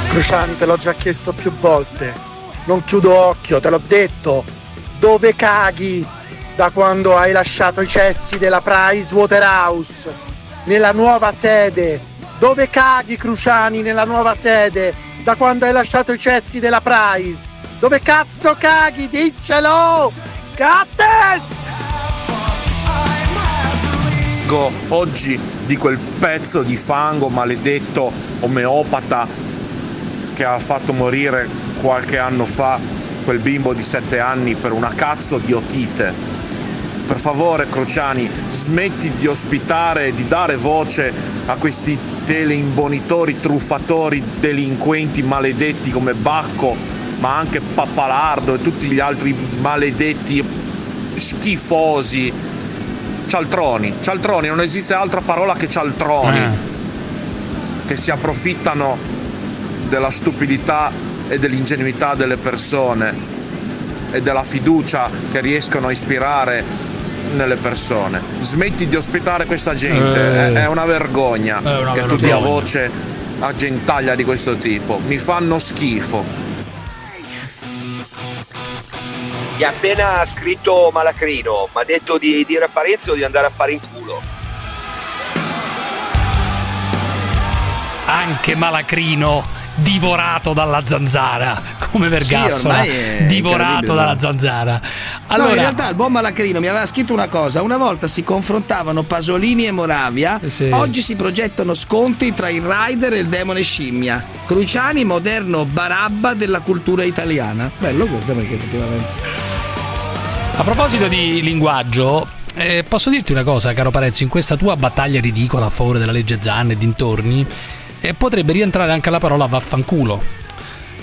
Cruciani, te l'ho già chiesto più volte, non chiudo occhio, te l'ho detto, dove caghi da quando hai lasciato i cessi della Price Waterhouse nella nuova sede? Dove caghi, Cruciani, nella nuova sede, da quando hai lasciato i cessi della Price? Dove cazzo caghi? Diccelo! Cattes! Oggi di quel pezzo di fango maledetto omeopata che ha fatto morire qualche anno fa quel bimbo di 7 anni per una cazzo di otite. Per favore Cruciani, smetti di ospitare e di dare voce a questi teleimbonitori, truffatori, delinquenti maledetti come Bacco, ma anche Pappalardo e tutti gli altri maledetti schifosi cialtroni, non esiste altra parola che cialtroni, che si approfittano della stupidità e dell'ingenuità delle persone e della fiducia che riescono a ispirare nelle persone. Smetti di ospitare questa gente, è una vergogna che tu dia voce a gentaglia di questo tipo. Mi fanno schifo. Mi ha appena scritto Malacrino, mi ha detto di dire a Parenzo di andare a fare in culo. anche Malacrino divorato dalla zanzara, come Vergassola, sì, divorato dalla zanzara. Allora, no, in realtà il buon Malacrino mi aveva scritto una cosa: una volta si confrontavano Pasolini e Moravia, sì. Oggi si progettano scontri tra il rider e il demone scimmia. Cruciani, moderno Barabba della cultura italiana. Bello questo, perché effettivamente. A proposito di linguaggio, posso dirti una cosa, caro Parenzo, in questa tua battaglia ridicola a favore della legge Zan e dintorni, potrebbe rientrare anche la parola vaffanculo,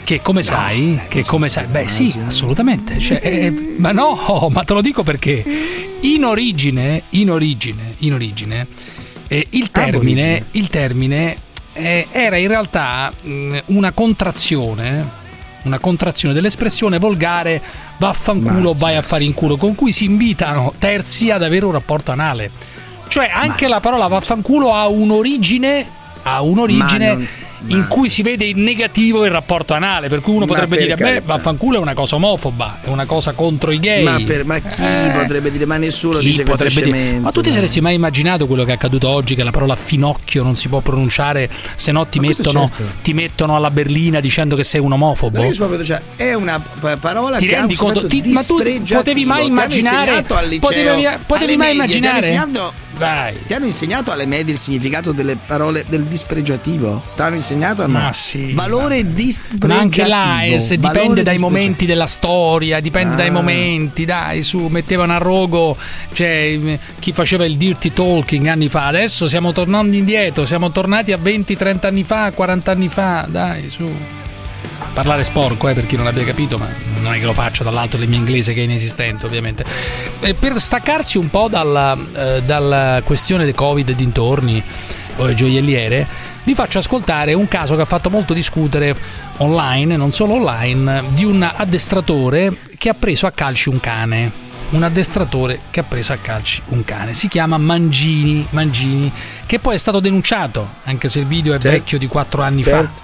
che come sai, beh sì, assolutamente, cioè, ma no, ma te lo dico perché in origine, il termine era in realtà una contrazione dell'espressione volgare vaffanculo, vai a fare in culo, con cui si invitano terzi ad avere un rapporto anale. Cioè anche la parola vaffanculo ha un'origine in cui si vede in negativo il rapporto anale, per cui uno potrebbe dire beh, vaffanculo è una cosa omofoba, è una cosa contro i gay. Ma chi potrebbe dire? Ma nessuno dice semplicemente. Ma tu ti saresti mai immaginato quello che è accaduto oggi, che la parola finocchio non si può pronunciare, se no ti mettono alla berlina dicendo che sei un omofobo? Io so, cioè, è una parola ti che rendi conto? Ma tu potevi mai immaginare? Ti hanno insegnato alle medie il significato delle parole, del dispregiativo? Ti hanno insegnato a valore dispregiativo. Ma anche l'AES dipende dai momenti della storia, dipende dai momenti, dai, su, mettevano a rogo, cioè, chi faceva il dirty talking anni fa. Adesso stiamo tornando indietro, siamo tornati a 20-30 anni fa, 40 anni fa, dai, su. Parlare sporco, per chi non l'abbia capito, ma non è che lo faccio dall'alto del mio inglese, che è inesistente ovviamente. Per staccarsi un po' dalla questione del Covid e dintorni o gioielliere, vi faccio ascoltare un caso che ha fatto molto discutere online, non solo online, di un addestratore che ha preso a calci un cane. Si chiama Mangini, che poi è stato denunciato, anche se il video è vecchio di 4 anni fa.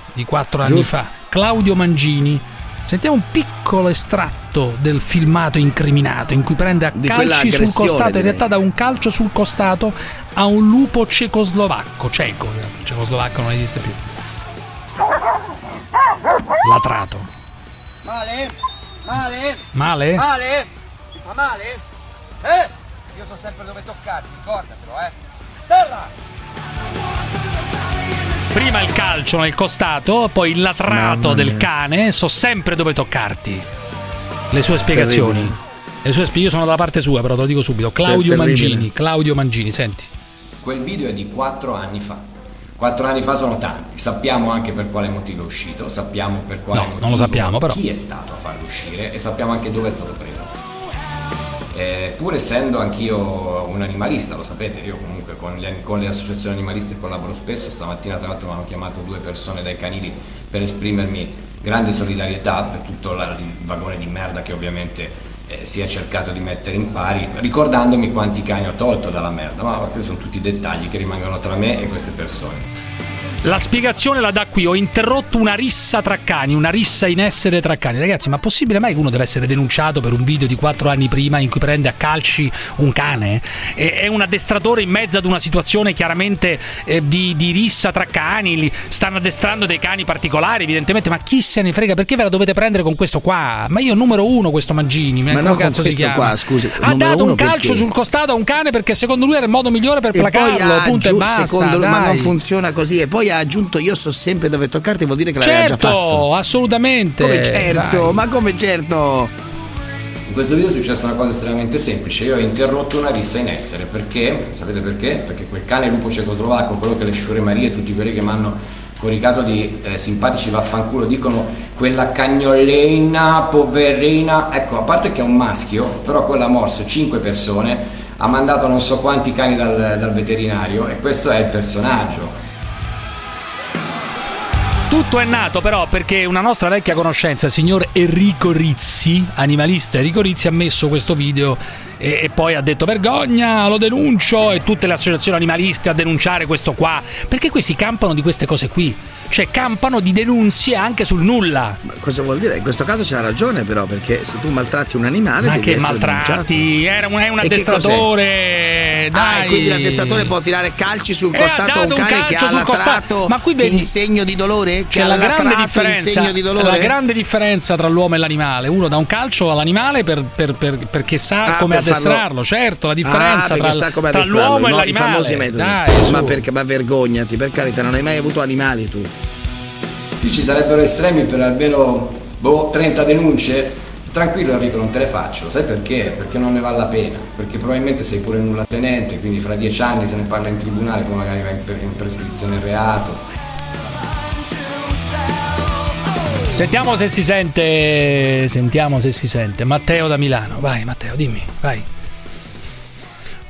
Claudio Mangini. Sentiamo un piccolo estratto del filmato incriminato in cui prende a calci sul costato, in realtà da un calcio sul costato a un lupo cecoslovacco, non esiste più, latrato. Male? Ti fa male? Io so sempre dove toccarti, ricordatelo, terra! Prima il calcio nel costato, poi il latrato del cane. So sempre dove toccarti. Le sue spiegazioni. Io sono dalla parte sua, però te lo dico subito. Claudio Mangini, senti. Quel video è di 4 anni fa. 4 anni fa sono tanti. Sappiamo anche per quale motivo è uscito. Sappiamo per quale motivo. Non lo sappiamo, però. Chi è stato a farlo uscire? E sappiamo anche dove è stato preso. Pur essendo anch'io un animalista, lo sapete, io comunque con le associazioni animaliste collaboro spesso. Stamattina tra l'altro mi hanno chiamato 2 persone dai canili per esprimermi grande solidarietà per tutto il vagone di merda che ovviamente si è cercato di mettere in pari, ricordandomi quanti cani ho tolto dalla merda, ma questi sono tutti dettagli che rimangono tra me e queste persone. La spiegazione la dà qui: ho interrotto una rissa in essere tra cani. Ragazzi, ma possibile mai che uno deve essere denunciato per un video di 4 anni prima in cui prende a calci un cane? È un addestratore in mezzo ad una situazione chiaramente di rissa tra cani, stanno addestrando dei cani particolari evidentemente, ma chi se ne frega, perché ve la dovete prendere con questo qua? Ma io numero 1 questo Mangini, ma no, cazzo si chiama? Qua, scusi, ha dato un calcio sul costato a un cane perché secondo lui era il modo migliore per placarlo, punto e basta. Secondo lui, ma non funziona così. E poi ha aggiunto io so sempre dove toccarti, vuol dire che l'aveva già fatto. Assolutamente. Come certo. In questo video è successa una cosa estremamente semplice: io ho interrotto una rissa in essere perché, sapete perché? Perché quel cane lupo cecoslovacco, quello che le sciure Marie e tutti quelli che mi hanno coricato di simpatici vaffanculo dicono quella cagnolina poverina, ecco, a parte che è un maschio, però quella ha morso 5 persone, ha mandato non so quanti cani dal veterinario, e questo è il personaggio. Tutto è nato però perché una nostra vecchia conoscenza, il signor Enrico Rizzi, animalista Enrico Rizzi, ha messo questo video e poi ha detto vergogna, lo denuncio, e tutte le associazioni animaliste a denunciare questo qua, perché questi campano di queste cose qui. cioè campano di denunzie anche sul nulla. Ma cosa vuol dire? In questo caso c'ha ragione però, perché se tu maltratti un animale, ma devi che essere maltratti denunciato. Era un, è un addestratore, dai. Ah, e quindi l'addestratore può tirare calci sul costato a un cane che ha latrato, ma qui vedi, in segno di dolore? C'è la grande differenza, la grande differenza tra l'uomo e l'animale. Uno dà un calcio all'animale perché sa come addestrarlo, certo, la differenza tra l'uomo e l'animale, i famosi metodi. Dai, ma vergognati, per carità, non hai mai avuto animali tu? Qui ci sarebbero estremi per almeno 30 denunce. Tranquillo Enrico, non te le faccio, sai perché? Perché non ne vale la pena, perché probabilmente sei pure nullatenente, quindi fra 10 anni se ne parla in tribunale, poi magari va in prescrizione il reato. Sentiamo se si sente, Matteo da Milano, vai Matteo, dimmi, vai.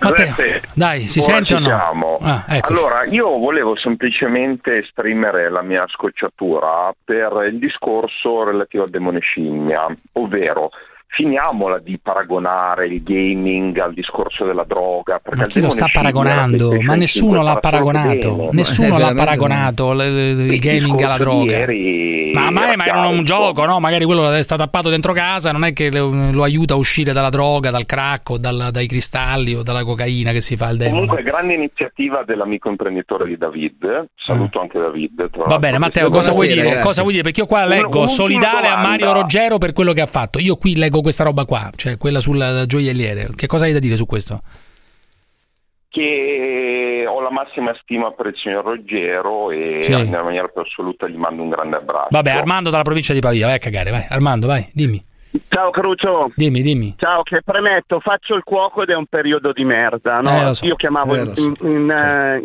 Matteo, dai, si sente o no? Ah, allora, io volevo semplicemente esprimere la mia scocciatura per il discorso relativo al demone scimmia, ovvero finiamola di paragonare il gaming al discorso della droga, perché ma chi lo sta paragonando? Ma nessuno l'ha paragonato, bene. Nessuno l'ha paragonato il gaming alla droga. Ieri, ma era un gioco, no? Magari quello è stato tappato dentro casa, non è che lo aiuta a uscire dalla droga, dal crack o dai cristalli o dalla cocaina che si fa il demone. Comunque grande iniziativa dell'amico imprenditore di David, saluto anche David. Va bene Matteo, cosa vuoi dire? Cosa vuoi dire? Perché io qua leggo solidale a Mario Roggero per quello che ha fatto. Io qui leggo questa roba qua, cioè quella sul gioielliere. Che cosa hai da dire su questo? Che ho la massima stima per il signor Roggero e nella maniera più assoluta gli mando un grande abbraccio. Vabbè, Armando dalla provincia di Pavia, vai a cagare, vai. Armando, vai, dimmi. Ciao Crucio. Dimmi. Ciao, che premetto, faccio il cuoco ed è un periodo di merda, no? Lo so. Io chiamavo infatti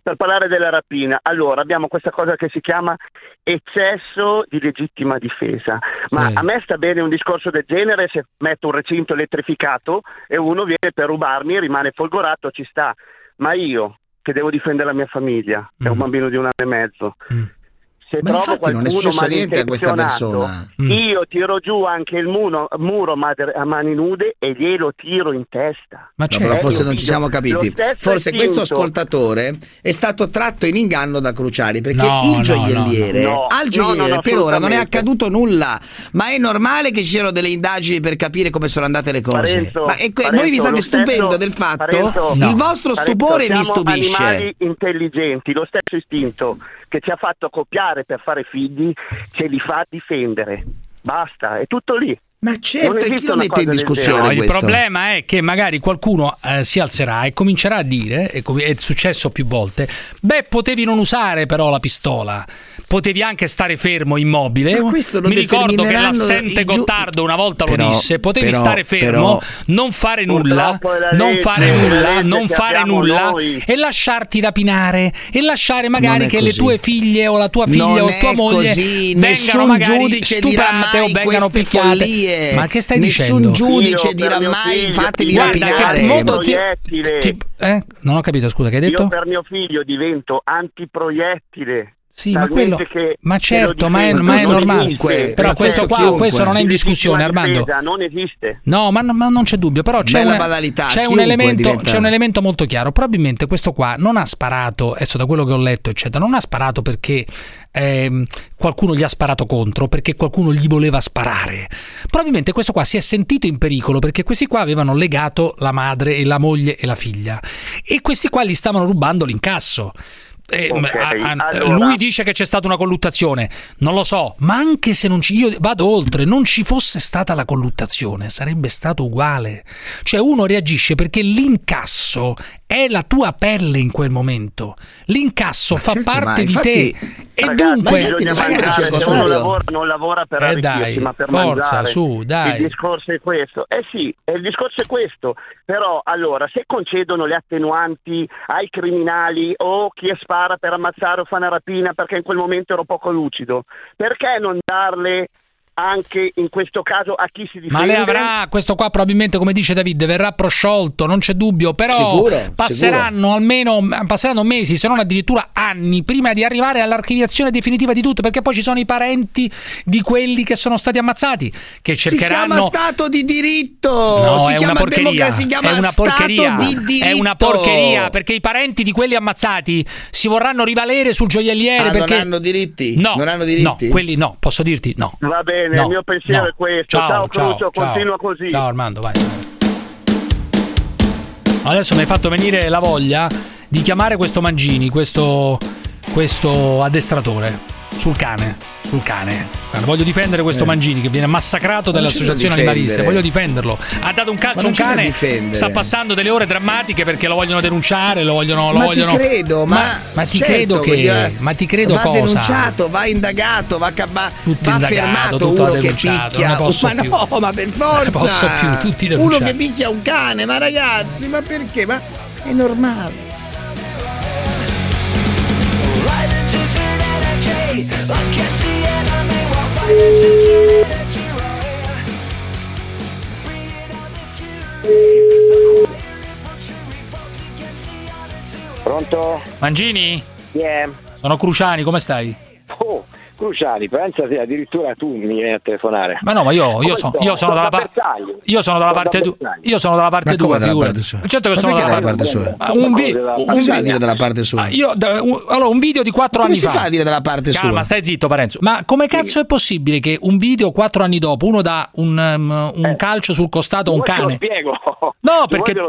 per parlare della rapina. Allora, abbiamo questa cosa che si chiama eccesso di legittima difesa. Ma a me sta bene un discorso del genere se metto un recinto elettrificato e uno viene per rubarmi e rimane folgorato, ci sta. Ma io, che devo difendere la mia famiglia, che è un bambino di 1 anno e mezzo, se ma trovo qualcuno non è successo niente a questa persona, io tiro giù anche il muro a mani nude e glielo tiro in testa. Ma però forse non ci siamo capiti. Forse questo ascoltatore è stato tratto in inganno da Cruciani, perché al gioielliere per ora non è accaduto nulla, ma è normale che ci siano delle indagini per capire come sono andate le cose. Parenzo, voi vi state stupendo del fatto? Il vostro stupore mi stupisce. Siamo animali intelligenti, lo stesso istinto che ci ha fatto accoppiare per fare figli ce li fa difendere, basta, è tutto lì. Ma certo, chi lo mette in discussione? No, il problema è che magari qualcuno si alzerà e comincerà a dire, e è successo più volte, beh, potevi non usare però la pistola, potevi anche stare fermo, immobile. Ma questo lo determineranno. Mi ricordo che l'assente Gottardo una volta lo disse, potevi stare fermo, non fare nulla, non fare nulla e lasciarti rapinare e lasciare magari che le tue figlie o la tua figlia o tua moglie vengano magari stuprate o vengano picchiate. Ma che stai dicendo? Nessun giudice dirà mai fatevi rapinare. Non ho capito, scusa, che hai detto? Io per mio figlio divento antiproiettile. Sì, ma quello, ma è normale. Chiunque, però questo non è in discussione, Armando. Non esiste. No, ma non c'è dubbio. Però c'è un elemento molto chiaro. Probabilmente questo qua non ha sparato, adesso da quello che ho letto, eccetera, non ha sparato perché qualcuno gli ha sparato contro, perché qualcuno gli voleva sparare. Probabilmente questo qua si è sentito in pericolo perché questi qua avevano legato la madre e la moglie e la figlia. E questi qua gli stavano rubando l'incasso. Allora. Lui dice che c'è stata una colluttazione, non lo so, ma anche se io vado oltre, non ci fosse stata la colluttazione, sarebbe stato uguale. Cioè uno reagisce perché l'incasso è la tua pelle in quel momento. L'incasso parte di te. E ragazzi, dunque non lavora per arricchirsi, ma per mangiare. Su, dai. Il discorso è questo. Però allora, se concedono le attenuanti ai criminali o chi spara per ammazzare o fa una rapina perché in quel momento ero poco lucido, perché non darle anche in questo caso a chi si difende. Ma lei avrà, questo qua probabilmente, come dice David, verrà prosciolto, non c'è dubbio, però sicuro, passeranno almeno mesi, se non addirittura anni, prima di arrivare all'archiviazione definitiva di tutto, perché poi ci sono i parenti di quelli che sono stati ammazzati che cercheranno. Si chiama stato di diritto, no, si chiama democrazia, si chiama stato di diritto. È una porcheria, perché i parenti di quelli ammazzati si vorranno rivalere sul gioielliere, perché non hanno diritti. No, non hanno diritti. No, quelli no, posso dirti no. Va bene. No, il mio pensiero è questo. Ciao Crucio, continua così. Ciao Armando, vai. Adesso mi hai fatto venire la voglia di chiamare questo Mangini, questo addestratore sul cane. Voglio difendere questo Mangini che viene massacrato dall'associazione animalista. Voglio difenderlo. Ha dato un calcio a un cane. Sta passando delle ore drammatiche perché lo vogliono denunciare, lo vogliono. Ti credo, ma certo, ti credo, va denunciato, va indagato, va fermato uno che picchia. Ma per forza. Non posso più, tutti denunciati. Uno che picchia un cane, ma ragazzi, ma perché? Ma è normale. Pronto? Mangini? Yeah. Sono Cruciani, come stai? Oh, Cruciani, pensa se addirittura tu mi vieni a telefonare. Ma no, ma io sono dalla parte tua, figurati. Certo che sono dalla parte sua. Un video di 4 anni fa. Come si fa a dire dalla parte sua? Ma stai zitto, Parenzo. Ma come cazzo è possibile che un video 4 anni dopo uno dà un calcio sul costato a un cane? Lo spiego. No,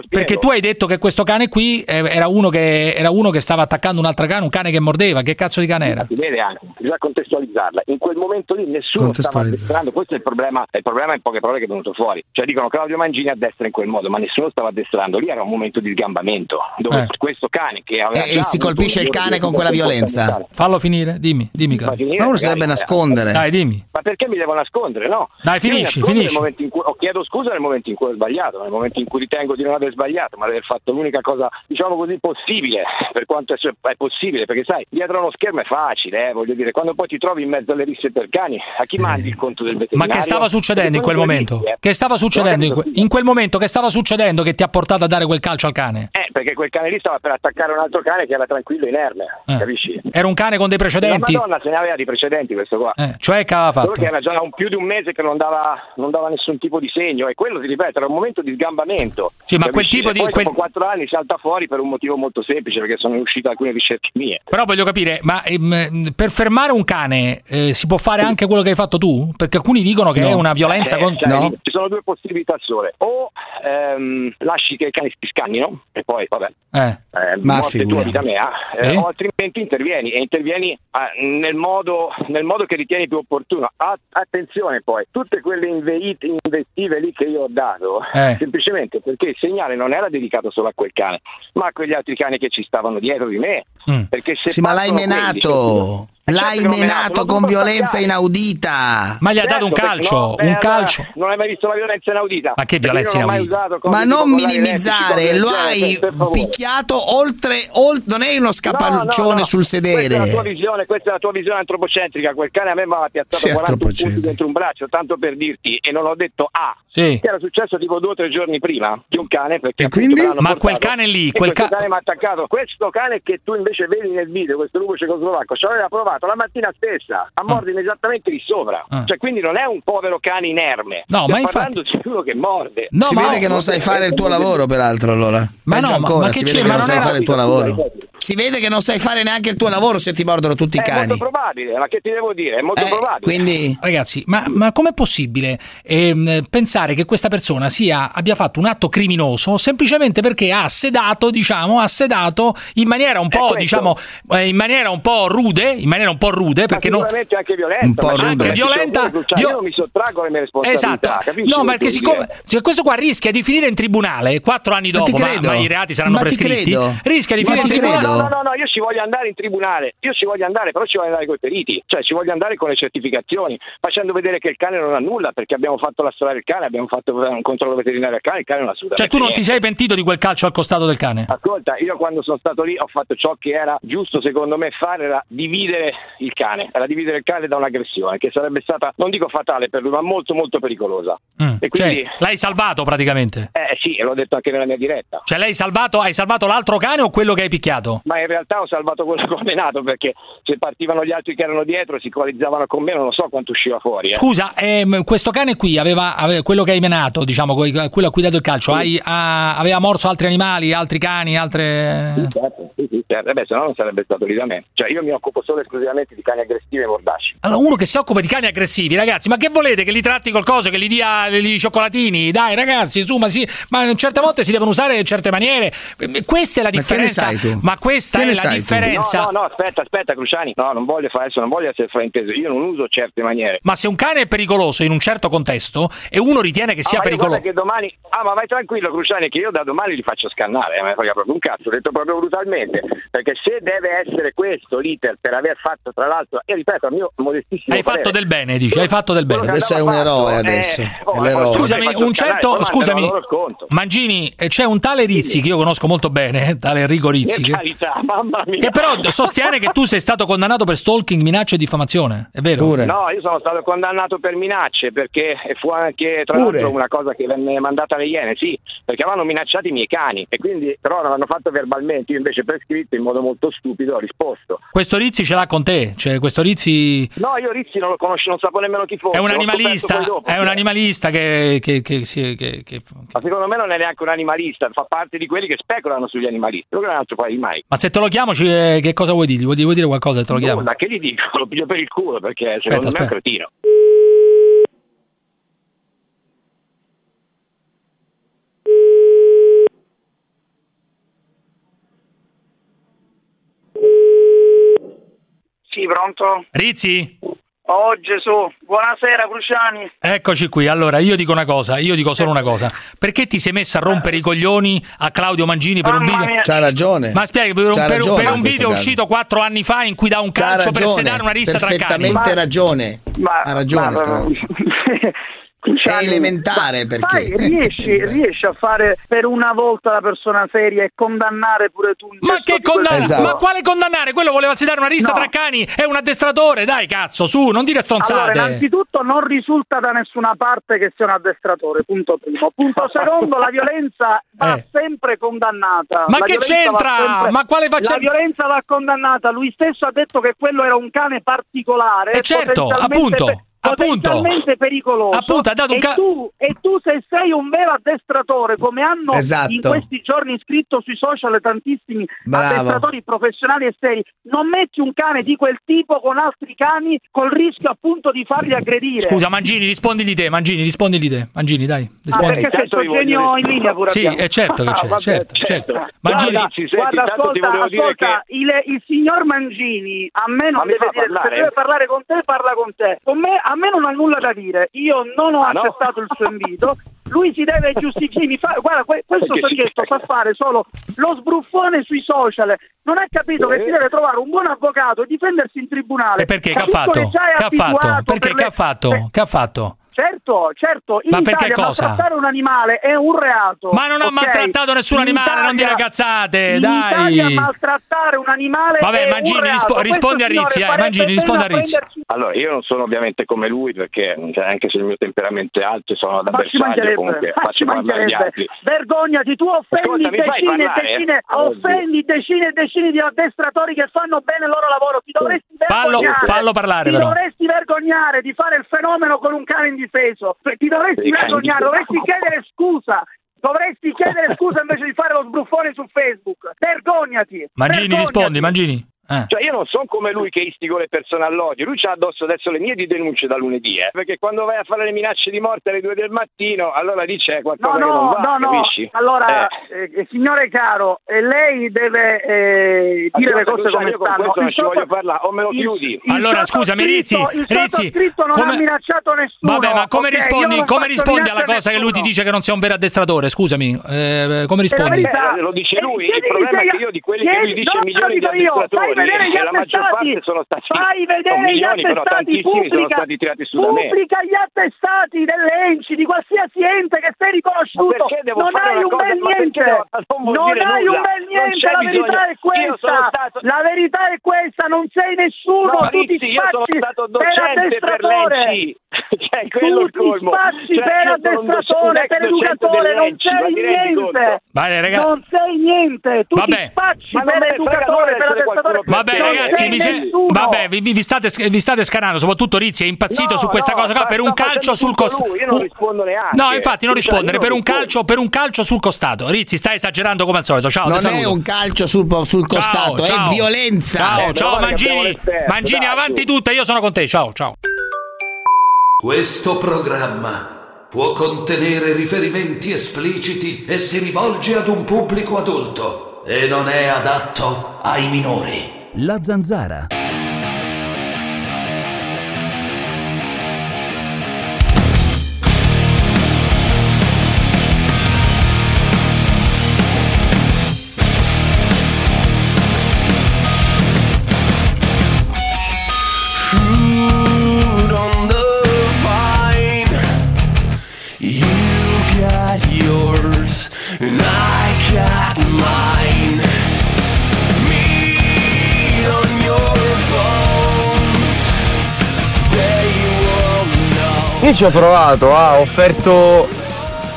perché tu hai detto che questo cane qui era uno che stava attaccando un altro cane, un cane che mordeva. Che cazzo di cane era? Si vede anche, bisogna contestualizzarla. In quel momento lì nessuno stava addestrando. Questo è il problema. È il problema, in poche parole, che è venuto fuori. Cioè dicono Claudio Mangini addestra in quel modo, ma nessuno stava addestrando. Lì era un momento di sgambamento dove questo cane che aveva e si colpisce il cane con quella violenza. Fallo finire, dimmi. Ma uno si dovrebbe nascondere. Dai, dimmi. Ma perché mi devo nascondere? No. Dai, finisci. Chiedo scusa nel momento in cui ho sbagliato, nel momento in cui ritengo di non aver sbagliato, ma di aver fatto l'unica cosa, diciamo così, possibile, per quanto è possibile, perché sai, dietro uno schermo è facile, voglio dire, quando poi ti trovi in mezzo alle risse per cani, a chi mandi il conto del veterinario? Ma che stava succedendo in quel momento? Che stava succedendo in quel momento? Che stava succedendo che ti ha portato a dare quel calcio al cane? Perché quel cane lì stava per attaccare un altro cane che era tranquillo e inerme, capisci? Era un cane con dei precedenti. La Madonna se ne aveva di precedenti questo qua. Cioè che aveva fatto? Solo che era già più di un mese che non dava nessun tipo di segno, e quello, ti ripeto, era un momento di sgambamento. Sì, ma quel tipo di... dopo 4 anni salta fuori per un motivo molto semplice, perché sono uscite alcune ricerche mie. Però voglio capire, ma per fermare un cane si può fare anche quello che hai fatto tu? Perché alcuni dicono che è una violenza no? Ci sono due possibilità sole: o lasci che i cani si scannino e poi morte tua, vita mea, o altrimenti intervieni nel modo che ritieni più opportuno. Attenzione poi, tutte quelle invettive lì che io ho dato semplicemente perché il segnale non era dedicato solo a quel cane, ma a quegli altri cani che ci stavano dietro di me, perché se sì, ma l'hai menato. L'hai menato con violenza inaudita. Ma gli ha dato un calcio, calcio. Non hai mai visto la violenza inaudita? Ma che violenza inaudita? Ma non minimizzare, lo hai picchiato oltre, non è uno scappaccione sul sedere. Questa è la tua visione antropocentrica. Quel cane a me mi aveva piazzato 40 punti dentro un braccio, tanto per dirti, e non ho detto che era successo tipo 2 o 3 giorni prima di un cane, perché ma quel cane lì, quel cane mi ha attaccato. Questo cane che tu invece vedi nel video, questo lupo cecoslovacco, ci aveva provato la mattina stessa a mordere esattamente di sopra. Cioè, quindi non è un povero cane inerme. No, ma infatti di uno che morde. No, si vede che non sai fare il tuo lavoro, peraltro, allora. Ma no, ma si vede che non sai fare il tuo lavoro. Si vede che non sai fare neanche il tuo lavoro se ti mordono tutti i cani. È molto probabile, ma che ti devo dire? È molto probabile. Quindi, ragazzi, ma com'è possibile pensare che questa persona abbia fatto un atto criminoso semplicemente perché ha sedato, in maniera un po', rude, perché sicuramente anche violenta, io non mi sottraggo alle mie responsabilità. Esatto. Capisci? No, perché siccome questo qua rischia di finire in tribunale 4 anni dopo, ma i reati saranno prescritti. Rischia di finire in tribunale. No, io ci voglio andare in tribunale, però ci voglio andare con i periti, cioè ci voglio andare con le certificazioni, facendo vedere che il cane non ha nulla, perché abbiamo fatto la storia del cane, abbiamo fatto un controllo veterinario al cane, il cane non ha assolutamente niente. Cioè tu non ti sei pentito di quel calcio al costato del cane? Ascolta, io quando sono stato lì ho fatto ciò che era giusto secondo me fare, era dividere il cane, da un'aggressione che sarebbe stata, non dico fatale per lui, ma molto molto pericolosa. E quindi, cioè, l'hai salvato praticamente? Sì, l'ho detto anche nella mia diretta. Cioè l'hai salvato, hai salvato l'altro cane o quello che hai picchiato? Ma in realtà ho salvato quello condannato, perché se partivano gli altri che erano dietro si coalizzavano con me, non lo so quanto usciva fuori. Scusa, questo cane qui aveva quello che hai menato, diciamo, quello a cui hai dato il calcio, aveva morso altri animali, altri cani, altre... Sì, certo. Beh, se no non sarebbe stato lì da me. Cioè io mi occupo solo esclusivamente di cani aggressivi e mordaci. Allora, uno che si occupa di cani aggressivi, ragazzi, ma che volete? Che li tratti col coso, che li dia gli cioccolatini? Dai ragazzi, su, ma sì, ma certe volte si devono usare certe maniere. Questa è la differenza. Ma che ne sai tu? Ma questa è la differenza. No, aspetta Cruciani, non voglio essere frainteso, io non uso certe maniere. Ma se un cane è pericoloso in un certo contesto e uno ritiene che sia pericoloso, che domani... ma vai tranquillo Cruciani, che io da domani li faccio scannare, me ne frega proprio un cazzo, ho detto proprio brutalmente, perché se deve essere questo l'iter per aver fatto, tra l'altro, e ripeto, a mio modestissimo fatto del bene, dici, hai fatto del bene. Adesso è un eroe, adesso l'eroe. Scusami, Mangini, c'è un tale Rizzi che io conosco molto bene, tale Enrico Rizzi, che però sostiene che tu sei stato condannato per stalking, minacce e diffamazione, è vero? Pure. No, io sono stato condannato per minacce, perché fu anche, tra l'altro, una cosa che venne mandata alle Iene, sì, perché avevano minacciato i miei cani, e quindi però non l'hanno fatto verbalmente, io invece per scritto, in modo molto stupido, ho risposto. Questo Rizzi ce l'ha con te? Cioè questo Rizzi... No, io Rizzi non lo conosco, non sapevo nemmeno chi fosse. È un animalista, che ma secondo me non è neanche un animalista, fa parte di quelli che speculano sugli animalisti, quello che è un altro paio di mai. Ma se te lo chiamo, che cosa vuoi dirgli? Vuoi dire qualcosa se te lo chiamo? Ma che gli dico? Lo piglio per il culo, perché secondo me è un cretino. Sì, pronto? Rizzi? Oh Gesù, buonasera Cruciani. Eccoci qui. Allora io dico una cosa, io dico solo una cosa: perché ti sei messa a rompere i coglioni a Claudio Mangini per un video? C'ha ragione. Ma spiega, per un video uscito 4 anni fa in cui dà un calcio per sedare una rissa tra cani. Perfettamente ragione. Ha ragione stavolta. Cruciani, è elementare, perché riesci a fare per una volta la persona seria e condannare pure tu. Ma che condannare? Esatto. Ma quale condannare? Quello voleva sedare una rissa tra cani, è un addestratore, dai cazzo, su, non dire stronzate. Allora, innanzitutto non risulta da nessuna parte che sia un addestratore, punto primo. Punto secondo, la violenza va sempre condannata. Ma la che c'entra? Ma quale faccia? La violenza va condannata, lui stesso ha detto che quello era un cane particolare. E certo, appunto. Potenzialmente pericoloso, appunto, ha dato un e tu se sei un vero addestratore, come hanno in questi giorni scritto sui social tantissimi addestratori professionali e seri, non metti un cane di quel tipo con altri cani, col rischio appunto di farli aggredire. Scusa Mangini, rispondi di te, dai, rispondi. Perché sei un genio in linea pure. Sì, è certo che c'è, certo. Mangini, guarda, ascolta, il signor Mangini a me non deve dire, se deve parlare con te parla con te, con me a me non ha nulla da dire, io non ho accettato il suo invito. Lui si deve giustificare, guarda, questo soggetto fa fare solo lo sbruffone sui social, non ha capito che si deve trovare un buon avvocato e difendersi in tribunale. E perché che ha fatto? Che ha fatto? Certo, in Italia maltrattare un animale è un reato. Ma non ha maltrattato nessun animale, non dire cazzate, dai. In Italia maltrattare un animale è un reato. Vabbè, rispondi a Rizzi, Mangini, rispondi a Rizzi. Allora, io non sono ovviamente come lui, perché anche se il mio temperamento è alto, sono da bersaglio, comunque faccio parlare gli altri. Vergognati, tu offendi decine di addestratori che fanno bene il loro lavoro. Ti dovresti vergognare. Fallo parlare, però. Ti dovresti vergognare di fare il fenomeno con un cane in difeso, ti dovresti vergognare, dovresti chiedere scusa invece di fare lo sbruffone su Facebook. Vergognati. Mangini, rispondi, Mangini. Cioè io non sono come lui che istigo le persone all'odio, lui c'ha addosso adesso le mie di denunce da lunedì, perché quando vai a fare le minacce di morte alle 2 del mattino, allora lì c'è qualcosa che non va, capisci? Allora, signore caro, lei deve dire le cose come stanno. Non ci voglio parlare, o me lo chiudi. Allora scusami Rizzi, non ha minacciato nessuno. Vabbè, ma come rispondi? Come rispondi alla cosa che lui ti dice che non sei un vero addestratore? Scusami, come rispondi? Lo dice lui, il problema è che io di quelli che lui dice milioni di addestratori, la maggior parte sono stati, fai vedere milioni, gli attestati, pubblica gli attestati dell'ENCI, di qualsiasi ente che sei riconosciuto, non hai un bel niente, la verità è questa, non sei nessuno, tu ti spacci per addestratore, per educatore, non sei niente, non sei niente, tu ti spacci per educatore, per addestratore. Vabbè ragazzi, vi state scarando, soprattutto Rizzi è impazzito su questa cosa qua, per un calcio sul costato. Io non rispondo neanche. No, infatti non rispondere, per un calcio sul costato. Rizzi, stai esagerando come al solito. Ciao, non è un calcio sul costato, è violenza. Ciao Mangini, avanti tutta, io sono con te. Ciao. Questo programma può contenere riferimenti espliciti e si rivolge ad un pubblico adulto e non è adatto ai minori. La Zanzara. Fruit on the vine, you got yours and I got mine. Io ci ho provato, ha offerto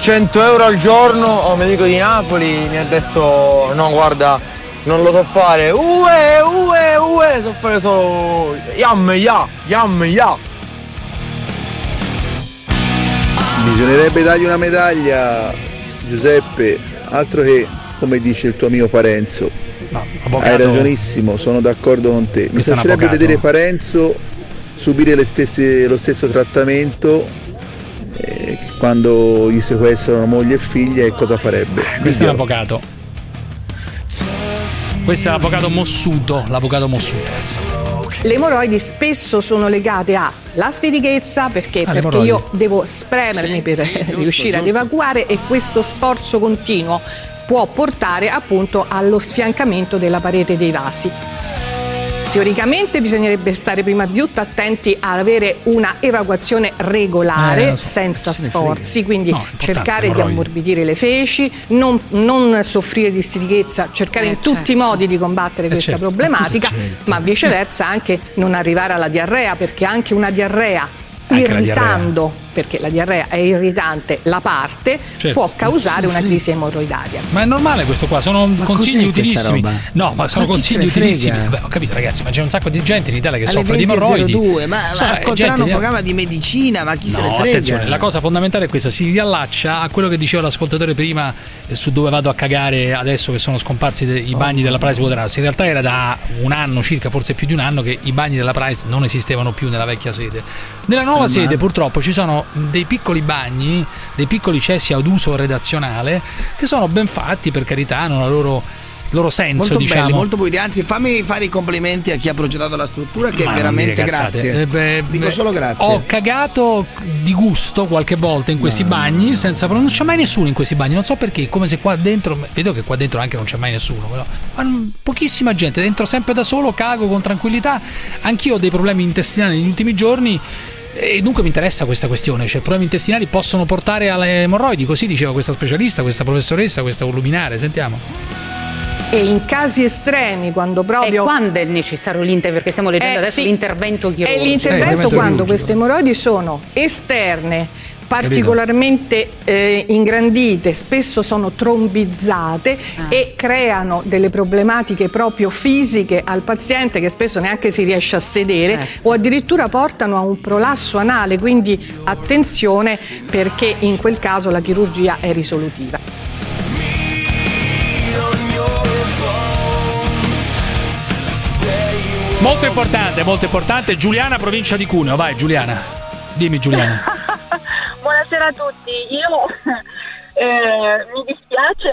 100 euro al giorno a un mio amico di Napoli, mi ha detto no guarda non lo so fare, so fare solo yam. Bisognerebbe dargli una medaglia, Giuseppe, altro che come dice il tuo amico Parenzo. No, hai ragionissimo, sono d'accordo con te, mi piacerebbe vedere Parenzo subire lo stesso trattamento quando gli sequestrano moglie e figlia, e cosa farebbe? Questo è l'avvocato. Questo è l'avvocato Mossuto, Le emorroidi spesso sono legate alla stitichezza, perché io devo spremermi riuscire ad evacuare, e questo sforzo continuo può portare appunto allo sfiancamento della parete dei vasi. Teoricamente bisognerebbe stare prima di tutto attenti ad avere una evacuazione regolare, senza sforzi, quindi cercare di ammorbidire le feci, non soffrire di stitichezza, cercare in tutti i modi di combattere questa problematica, ma viceversa anche non arrivare alla diarrea, perché anche una diarrea irritando, perché la diarrea è irritante, la parte può causare una crisi emorroidaria. Ma è normale questo qua, sono consigli utilissimi. No, ma sono consigli utilissimi. Beh, ho capito ragazzi, ma c'è un sacco di gente in Italia che soffre di emorroidi. Ma ascolteranno un programma di medicina, ma chi se ne frega. Attenzione, la cosa fondamentale è questa, si riallaccia a quello che diceva l'ascoltatore prima su dove vado a cagare adesso che sono scomparsi i bagni della Price Waterhouse. In realtà era da un anno circa, forse più di un anno, che i bagni della Price non esistevano più nella vecchia sede. Nella nuova sede purtroppo ci sono dei piccoli bagni, dei piccoli cessi ad uso redazionale, che sono ben fatti, per carità, hanno la loro senso, molto diciamo belli, molto puliti. Anzi, fammi fare i complimenti a chi ha progettato la struttura, che è veramente grazie. Dico solo grazie. Ho cagato di gusto qualche volta in questi bagni, senza non c'è mai nessuno in questi bagni, non so perché, come se qua dentro, vedo che qua dentro anche non c'è mai nessuno, però pochissima gente, dentro sempre da solo, cago con tranquillità. Anch'io ho dei problemi intestinali negli ultimi giorni, e dunque mi interessa questa questione, cioè problemi intestinali possono portare alle emorroidi, così diceva questa specialista, questa professoressa, questa luminare, sentiamo. E in casi estremi, quando proprio... E quando è necessario perché stiamo leggendo adesso l'intervento chirurgico. È l'intervento quando queste emorroidi sono esterne, particolarmente ingrandite, spesso sono trombizzate e creano delle problematiche proprio fisiche al paziente, che spesso neanche si riesce a sedere, o addirittura portano a un prolasso anale, quindi attenzione, perché in quel caso la chirurgia è risolutiva. Molto importante, molto importante. Giuliana, provincia di Cuneo. Vai Giuliana, dimmi Giuliana. Buonasera a tutti. Io mi dispiace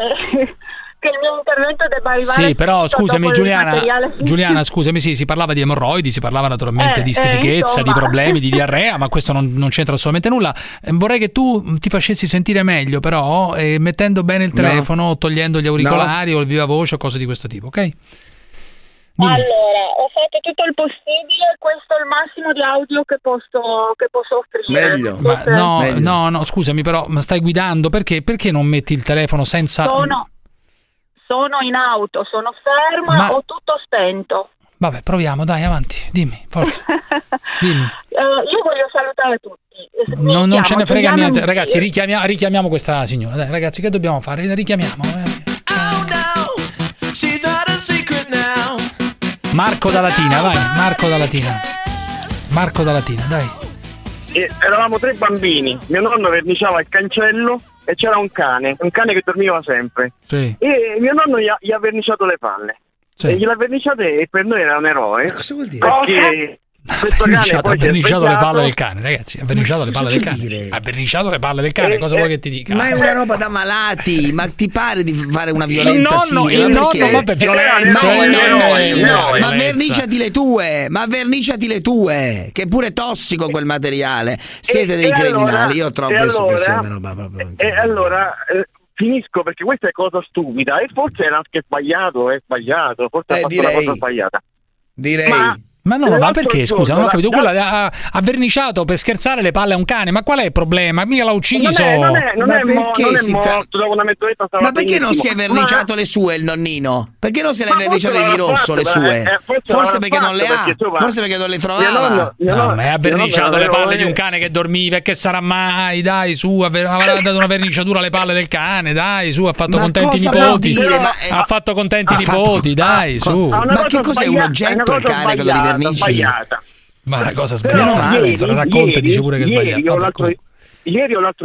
che il mio intervento debba arrivare. Sì, però scusami Giuliana, Giuliana scusami, sì, si parlava di emorroidi, si parlava naturalmente di stitichezza, di problemi, di diarrea, ma questo non c'entra assolutamente nulla. Vorrei che tu ti facessi sentire meglio però, mettendo bene il telefono, togliendo gli auricolari o il viva voce o cose di questo tipo, ok? Dimmi. Allora, ho fatto tutto il possibile, questo è il massimo di audio che posso offrire. Meglio. Ma no, scusami però, ma stai guidando, perché non metti il telefono senza... Sono in auto, sono ferma, ho tutto spento. Vabbè, proviamo, dai, avanti, dimmi, forza. Dimmi. Io voglio salutare tutti. Non ce ne frega niente, ragazzi, richiamiamo questa signora. Dai, ragazzi, che dobbiamo fare? La richiamiamo. Oh no, she's not a secret now. Marco da Latina, dai. Eravamo 3 bambini. Mio nonno verniciava il cancello e c'era un cane che dormiva sempre. Sì. E mio nonno gli ha verniciato le palle. Sì. E gliel'ha verniciate e per noi era un eroe. Ma cosa vuol dire? Perché ha verniciato le palle del cane, ragazzi. Ha verniciato le palle del cane. Cosa vuoi che ti dica? Ma è una roba da malati. Ma ti pare di fare una violenza simile? No, ma verniciati le tue. Che pure è tossico quel materiale. Siete dei criminali. Io ho troppo penso che sia una roba proprio. E allora finisco, perché questa è cosa stupida. E forse è anche sbagliato. Forse ha fatto la cosa sbagliata. Ma no, ma perché? Scusa, non ho capito. Quella ha verniciato per scherzare le palle a un cane. Ma qual è il problema? Mica l'ha ucciso. Ma perché non si è verniciato le sue il nonnino? Perché non se le ha verniciate di rosso le sue? Forse perché non le ha. Forse perché non le trovava. No, ma ha verniciato le palle di un cane che dormiva. E che sarà mai? Dai, su, avrà dato una verniciatura alle palle del cane. Dai, su, ha fatto contenti i nipoti. Ha fatto contenti i nipoti. Dai, su. Ma che cos'è? Un oggetto il cane che lo rivernici? Sbagliata. Ma la cosa sbagliata la racconta, dice pure che è sbagliata. L'altro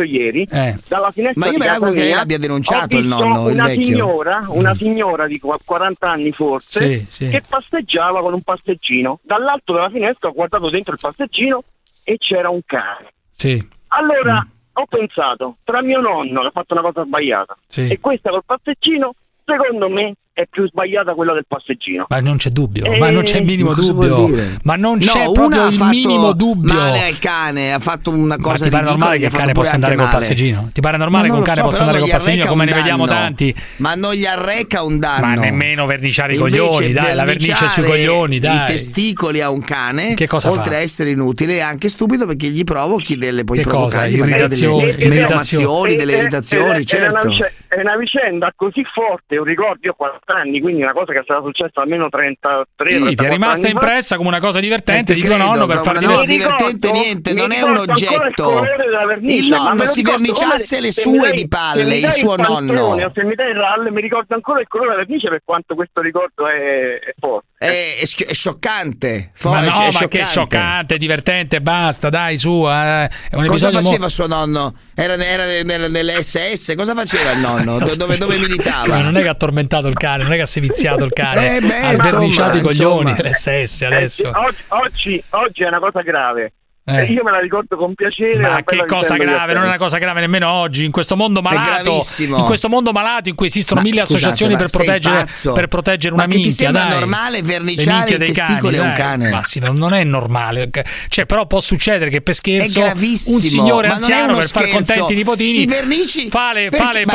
ieri dalla finestra. Ma io mi auguro che lei l'abbia denunciato il nonno, il vecchio. Una signora di 40 anni forse, sì. Che passeggiava con un passeggino. Dall'alto della finestra ho guardato dentro il passeggino e c'era un cane. Sì. Allora ho pensato, tra mio nonno che ha fatto una cosa sbagliata e questa col passeggino, secondo me è più sbagliata quella del passeggino. Ma non c'è dubbio, ma non c'è il minimo dubbio. Ma non c'è proprio il minimo dubbio. Male al cane, ha fatto una cosa ridicola. Ti pare normale che il cane possa andare col passeggino? Ti pare normale che un cane possa andare col passeggino, come ne vediamo tanti? Ma non gli arreca un danno. Ma nemmeno verniciare i coglioni, dai, la vernice sui coglioni, dai. I testicoli a un cane, oltre a essere inutile, è anche stupido, perché gli provochi delle irritazioni, certo. È una vicenda così forte, un ricordo io anni, quindi una cosa che sarà successa almeno 33 anni. Ti è rimasta impressa come una cosa divertente di tuo nonno, per farti vedere. Non è divertente niente, non è un oggetto. Il nonno si verniciasse le sue di palle, il suo nonno. Se mi dai il rallo, mi ricordo ancora il colore della vernice, per quanto questo ricordo è forte. È scioccante. È scioccante, divertente, basta, dai, su. Cosa faceva suo nonno? Era nelle SS? Cosa faceva il nonno? Dove militava? Non è che ha tormentato il cane, non è che ha seviziato il cane, ha sverniciato i coglioni, l'SS adesso. Oggi è una cosa grave. Io me la ricordo con piacere. Ma che cosa grave? Non è una cosa grave nemmeno oggi, in questo mondo malato, in cui esistono mille associazioni per proteggere una minchia. Ma ti sembra normale verniciare i testicoli a un cane? Ma sì, non è normale. Cioè, però può succedere che per scherzo un signore anziano, per far contenti i nipotini, fa le palle,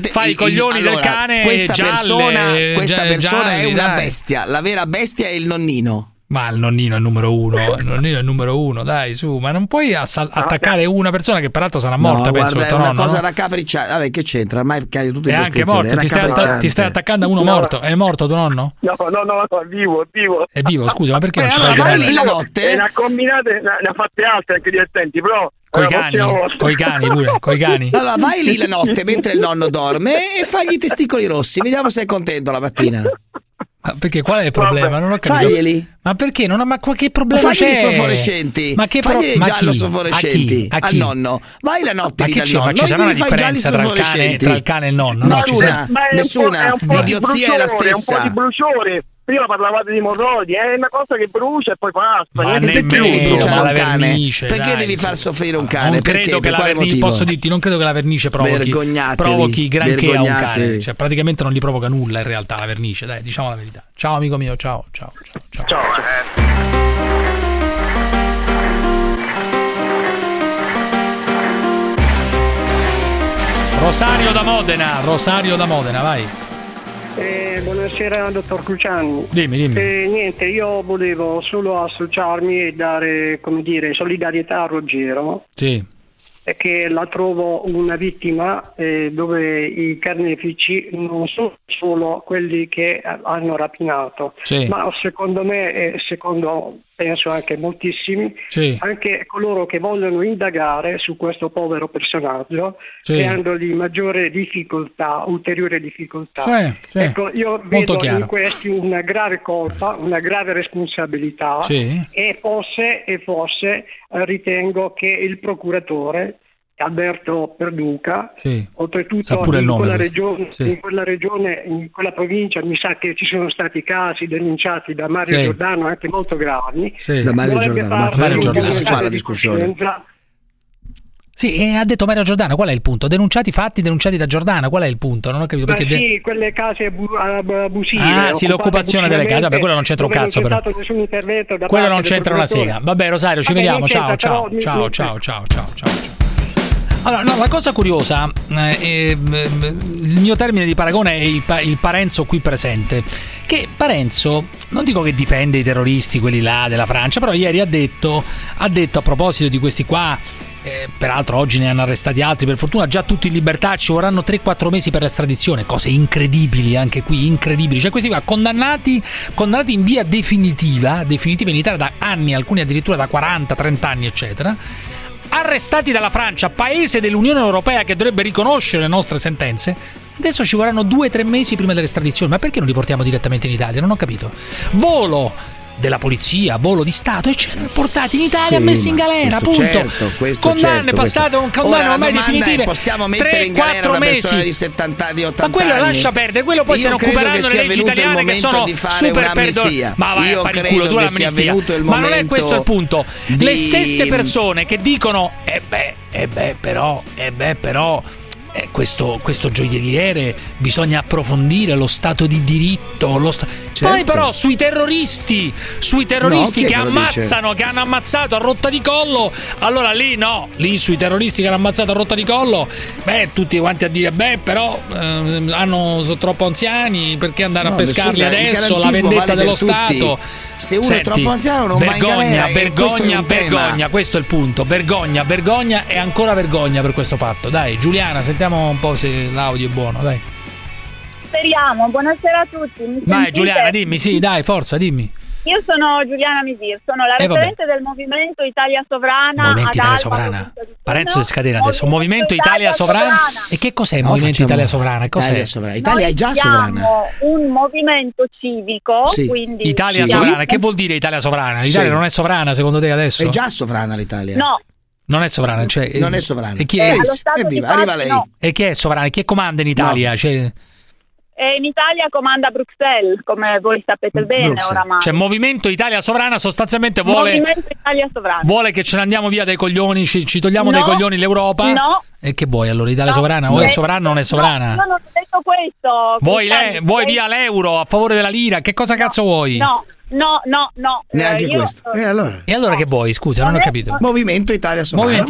fa i coglioni del cane. Questa persona è una bestia. La vera bestia è il nonnino. Ma il nonnino è il numero uno, dai, su, ma non puoi attaccare una persona che peraltro sarà morta, penso, guarda, è una cosa raccapricciata. Vabbè, che c'entra? Ormai cade tutto in discussione. È anche morto, ti stai attaccando a uno morto. È morto tuo nonno? No, è vivo. È vivo, scusa, ma perché non ci vai la notte? Ne ha combinate, ne ha fatte altre anche divertenti, però coi cani. Allora vai lì la notte mentre il nonno dorme e fagli i testicoli rossi, vediamo se è contento la mattina. Ma perché, qual è il problema? Non ho capito. Faglieli. Ma perché? Ma che problema c'è? Fagli giallo sofforescenti al nonno. Vai la notte lì dal nonno. Ma ci sarà una differenza tra il cane e il nonno? Nessuna. L'idiozia è la stessa. È un po' di bruciore. prima parlavate di motori, è una cosa che brucia e poi passa. Ma perché devi bruciare un cane? Vernice, perché devi far soffrire un cane? Non perché? Credo per quale motivo? Posso dirti, non credo che la vernice provochi granché a un cane. Cioè, praticamente non gli provoca nulla in realtà la vernice, dai, diciamo la verità. Ciao amico mio, ciao. Rosario da Modena, vai. Buonasera dottor Cruciani. Dimmi. Niente, io volevo solo associarmi e dare, come dire, solidarietà a Roggero. Sì. Che la trovo una vittima dove i carnefici non sono solo quelli che hanno rapinato, sì, ma secondo me e penso anche moltissimi, sì, anche coloro che vogliono indagare su questo povero personaggio, sì, che hanno di maggiore difficoltà, ulteriore difficoltà, sì. Ecco, io vedo in questi una grave colpa, una grave responsabilità, sì, e forse ritengo che il procuratore Alberto Perduca, sì, oltretutto in quella regione, in quella provincia, mi sa che ci sono stati casi denunciati da Mario, sì, Giordano, anche molto gravi, sì, da Mario Giordano, la discussione. Sì, e ha detto Mario Giordano, qual è il punto? Denunciati da Giordano, qual è il punto? Non ho capito perché. Sì, quelle case abusive. Ah, sì, l'occupazione delle case, vabbè, quello non c'entra un cazzo però. Quello non c'entra una sega. Vabbè, Rosario, ci vediamo, ciao. Allora, no, la cosa curiosa, il mio termine di paragone è il Parenzo qui presente, che Parenzo, non dico che difende i terroristi, quelli là della Francia, però ieri ha detto a proposito di questi qua, peraltro oggi ne hanno arrestati altri, per fortuna già tutti in libertà, ci vorranno 3-4 mesi per l'estradizione, cose incredibili anche qui, incredibili, cioè questi qua condannati in via definitiva in Italia da anni, alcuni addirittura da 40-30 anni eccetera, arrestati dalla Francia, paese dell'Unione Europea che dovrebbe riconoscere le nostre sentenze. Adesso ci vorranno 2-3 mesi prima dell'estradizione. Ma perché non li portiamo direttamente in Italia? Non ho capito. Volo della polizia, volo di Stato, eccetera, portati in Italia, sì, messi in galera, punto. Certo, condanne passate, condanne ormai definitive. Possiamo mettere in galera una persona di 70, di 80 anni? Ma quello anni. Lascia perdere, quello poi se ne occuperanno le leggi italiane che sono super perdonate. Ma vai a fare il culo, tu l'amnistia. Ma non è questo il punto. Le stesse persone che dicono però questo gioielliere bisogna approfondire lo stato di diritto, certo. Poi però sui terroristi che ammazzano, che hanno ammazzato a rotta di collo, allora lì sui terroristi che hanno ammazzato a rotta di collo, tutti quanti a dire sono troppo anziani, perché andare a pescarli adesso, la vendetta dello Stato. Se uno è troppo anziano non va in galera. Vergogna, questo è il punto. Vergogna e ancora vergogna per questo fatto. Dai, Giuliana, sentiamo un po' se l'audio è buono, dai. Speriamo, buonasera a tutti. Vai Giuliana, dimmi, sì, dai, forza, dimmi. Io sono Giuliana Misir, sono la referente del Movimento Italia Sovrana. Movimento Italia Sovrana. Parenzo si scatena adesso. Movimento Italia Sovrana. E che cos'è il Movimento Italia Sovrana? Cos'è? Italia è già sovrana. Un movimento civico, sì, quindi Italia Sovrana. Che vuol dire Italia Sovrana? L'Italia non è sovrana secondo te adesso? È già sovrana l'Italia. No. Non è sovrana, cioè non è sovrana. E chi è? Evviva, arriva lei. No. E chi è sovrana? Chi comanda in Italia? No. Cioè e in Italia comanda Bruxelles, come voi sapete bene oramai. Cioè Movimento Italia Sovrana sostanzialmente vuole che ce ne andiamo via dai coglioni, ci togliamo dai coglioni l'Europa. No. E che vuoi allora? Italia Sovrana? O è sovrana o non è sovrana? No, non ho detto questo. Vuoi via l'euro a favore della lira? Che cosa cazzo vuoi? No. Neanche questo. E allora che vuoi? Scusa, non ho capito. Movimento Italia Sovrana.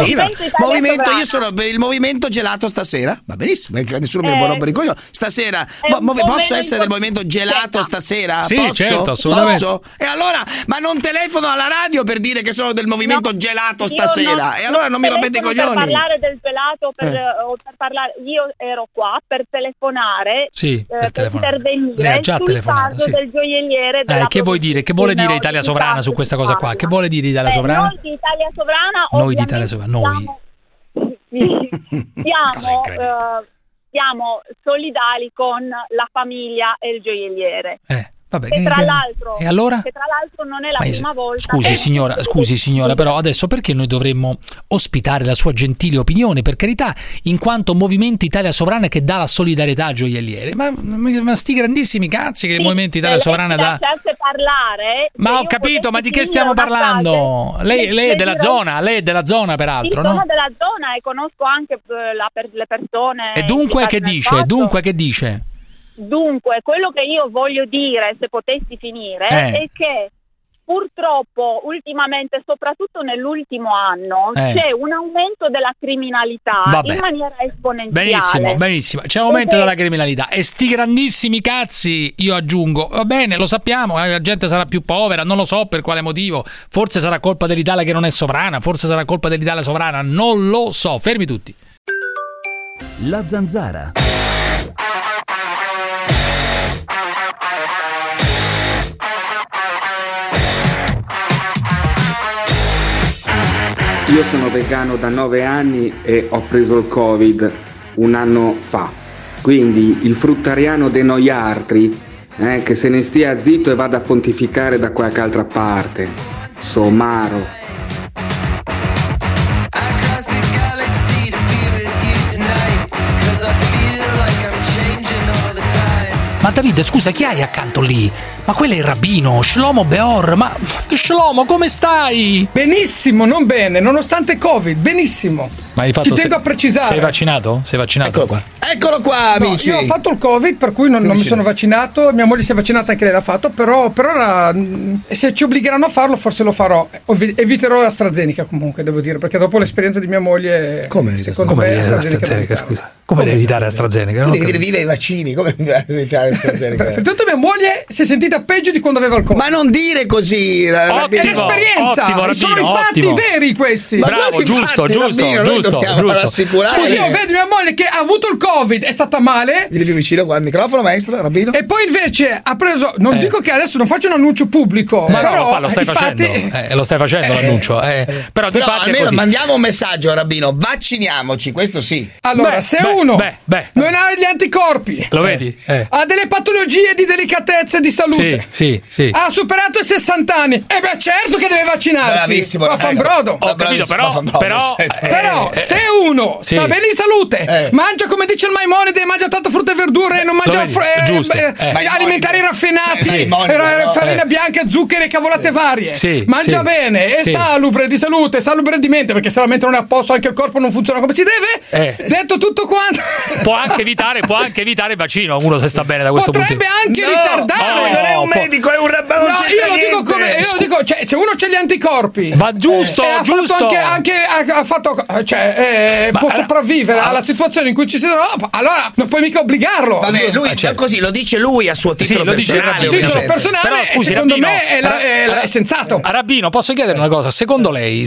Io sono per il movimento gelato stasera. Va benissimo, nessuno mi può rompere i coglioni. Stasera posso essere del movimento gelato stasera? Sì, posso? Certo, assolutamente. Posso? E allora, ma non telefono alla radio per dire che sono del movimento gelato stasera. E allora non mi rompete i coglioni. Per parlare del gelato per parlare, io ero qua per telefonare, sì, per intervenire sul caso del gioielliere. Che vuol dire? Che vuole dire Italia Sovrana su questa cosa qua? Che vuole dire Italia Sovrana? Noi di Italia Sovrana siamo solidali con la famiglia e il gioielliere. Vabbè, che tra l'altro, e allora? Che tra l'altro non è la prima volta. Scusi signora, però adesso perché noi dovremmo ospitare la sua gentile opinione, per carità, in quanto Movimento Italia Sovrana che dà la solidarietà a gioielliere? Ma sti grandissimi cazzi che il Movimento Italia Sovrana dà. Parlare, ma ho capito, ma di che stiamo parlando? Frase, lei è della zona, lei è della zona peraltro, no? Sono della zona e conosco anche le persone. E dunque che dice? Dunque, quello che io voglio dire, se potessi finire, è che purtroppo ultimamente, soprattutto nell'ultimo anno, c'è un aumento della criminalità in maniera esponenziale. Benissimo, c'è un aumento della criminalità e sti grandissimi cazzi, io aggiungo, va bene, lo sappiamo, la gente sarà più povera, non lo so per quale motivo, forse sarà colpa dell'Italia che non è sovrana, forse sarà colpa dell'Italia sovrana, non lo so, fermi tutti. La Zanzara. Io sono vegano da 9 anni e ho preso il Covid un anno fa, quindi il fruttariano de noi altri, che se ne stia zitto e vada a pontificare da qualche altra parte, somaro. Ma Davide, scusa, chi hai accanto lì? Ma quello è il rabbino, Shlomo Beor. Ma Shlomo, come stai? Benissimo, non bene, nonostante Covid, benissimo. Ma hai fatto? Ti tengo a precisare. Sei vaccinato? Eccolo qua, amici. No, io ho fatto il Covid, per cui non mi sono vaccinato. Mia moglie si è vaccinata, anche lei l'ha fatto. Però per ora, se ci obbligheranno a farlo, forse lo farò. Eviterò AstraZeneca comunque, devo dire, perché dopo l'esperienza di mia moglie. Come AstraZeneca, scusa? Come devi evitare AstraZeneca? Non devi dire viva i vaccini, come evitare AstraZeneca? Pertanto mia moglie si è sentita peggio di quando aveva il Covid. Ma non dire così, ottimo, è l'esperienza. Ottimo, sono i fatti veri questi. Bravo, giusto. Cioè io vedo mia moglie che ha avuto il Covid, è stata male. Vieni più vicino qua al microfono, maestro, rabbino. E poi invece ha preso, non dico che adesso non faccio un annuncio pubblico, ma però no, lo stai facendo l'annuncio. Però almeno è così. Mandiamo un messaggio, rabbino, vacciniamoci, questo sì. Allora, se uno non ha gli anticorpi, lo vedi? Ha delle patologie di delicatezza e di salute. Sì. Ha superato i 60 anni. E beh, certo che deve vaccinarsi. Bravissimo. Ma fan brodo. Ho capito, però se uno sta bene in salute, mangia come dice il Maimonide, mangia tanta frutta e verdure, non mangia alimentari raffinati, farina bianca, zuccheri, cavolate varie. Mangia bene, è salubre di salute, salubre di mente, perché se la mente non è a posto anche il corpo non funziona come si deve. Detto tutto quanto, può anche evitare il vaccino, uno se sta bene da questo punto. Potrebbe anche ritardare. Non è un medico, è un rabbano. No, io lo dico, cioè, se uno c'ha gli anticorpi, va giusto. Fatto può sopravvivere alla situazione in cui ci si trova, allora non puoi mica obbligarlo. Vabbè, lui così lo dice lui a suo titolo personale. Il titolo personale, però, scusi, secondo me è sensato. Rabbino, posso chiedere una cosa? Secondo lei,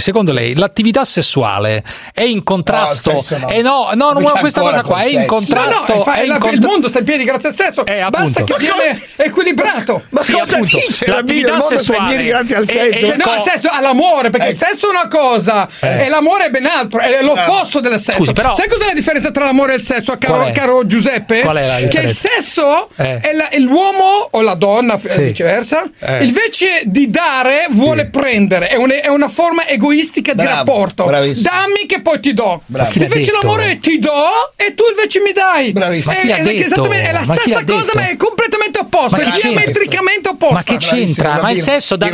l'attività sessuale è in contrasto? Questa cosa qua è in contrasto. Il mondo sta in piedi grazie al sesso. Basta che viene equilibrato. Ma cosa dice? L'attività sessuale grazie al sesso. Il sesso all'amore, perché il sesso è una cosa e l'amore è ben altro, è l'opposto del sesso. Scusi, però, sai cos'è la differenza tra l'amore e il sesso, caro Giuseppe? Qual è la differenza? Che il sesso è l'uomo o la donna, viceversa, invece di dare vuole prendere, è una forma egoistica di rapporto. Bravissimo. Dammi che poi ti do. Invece l'amore è ti do e tu invece mi dai. Bravissimo. Esattamente è la stessa cosa, ma è completamente opposta, è diametricamente opposta. Ma che c'entra? Ma il sesso da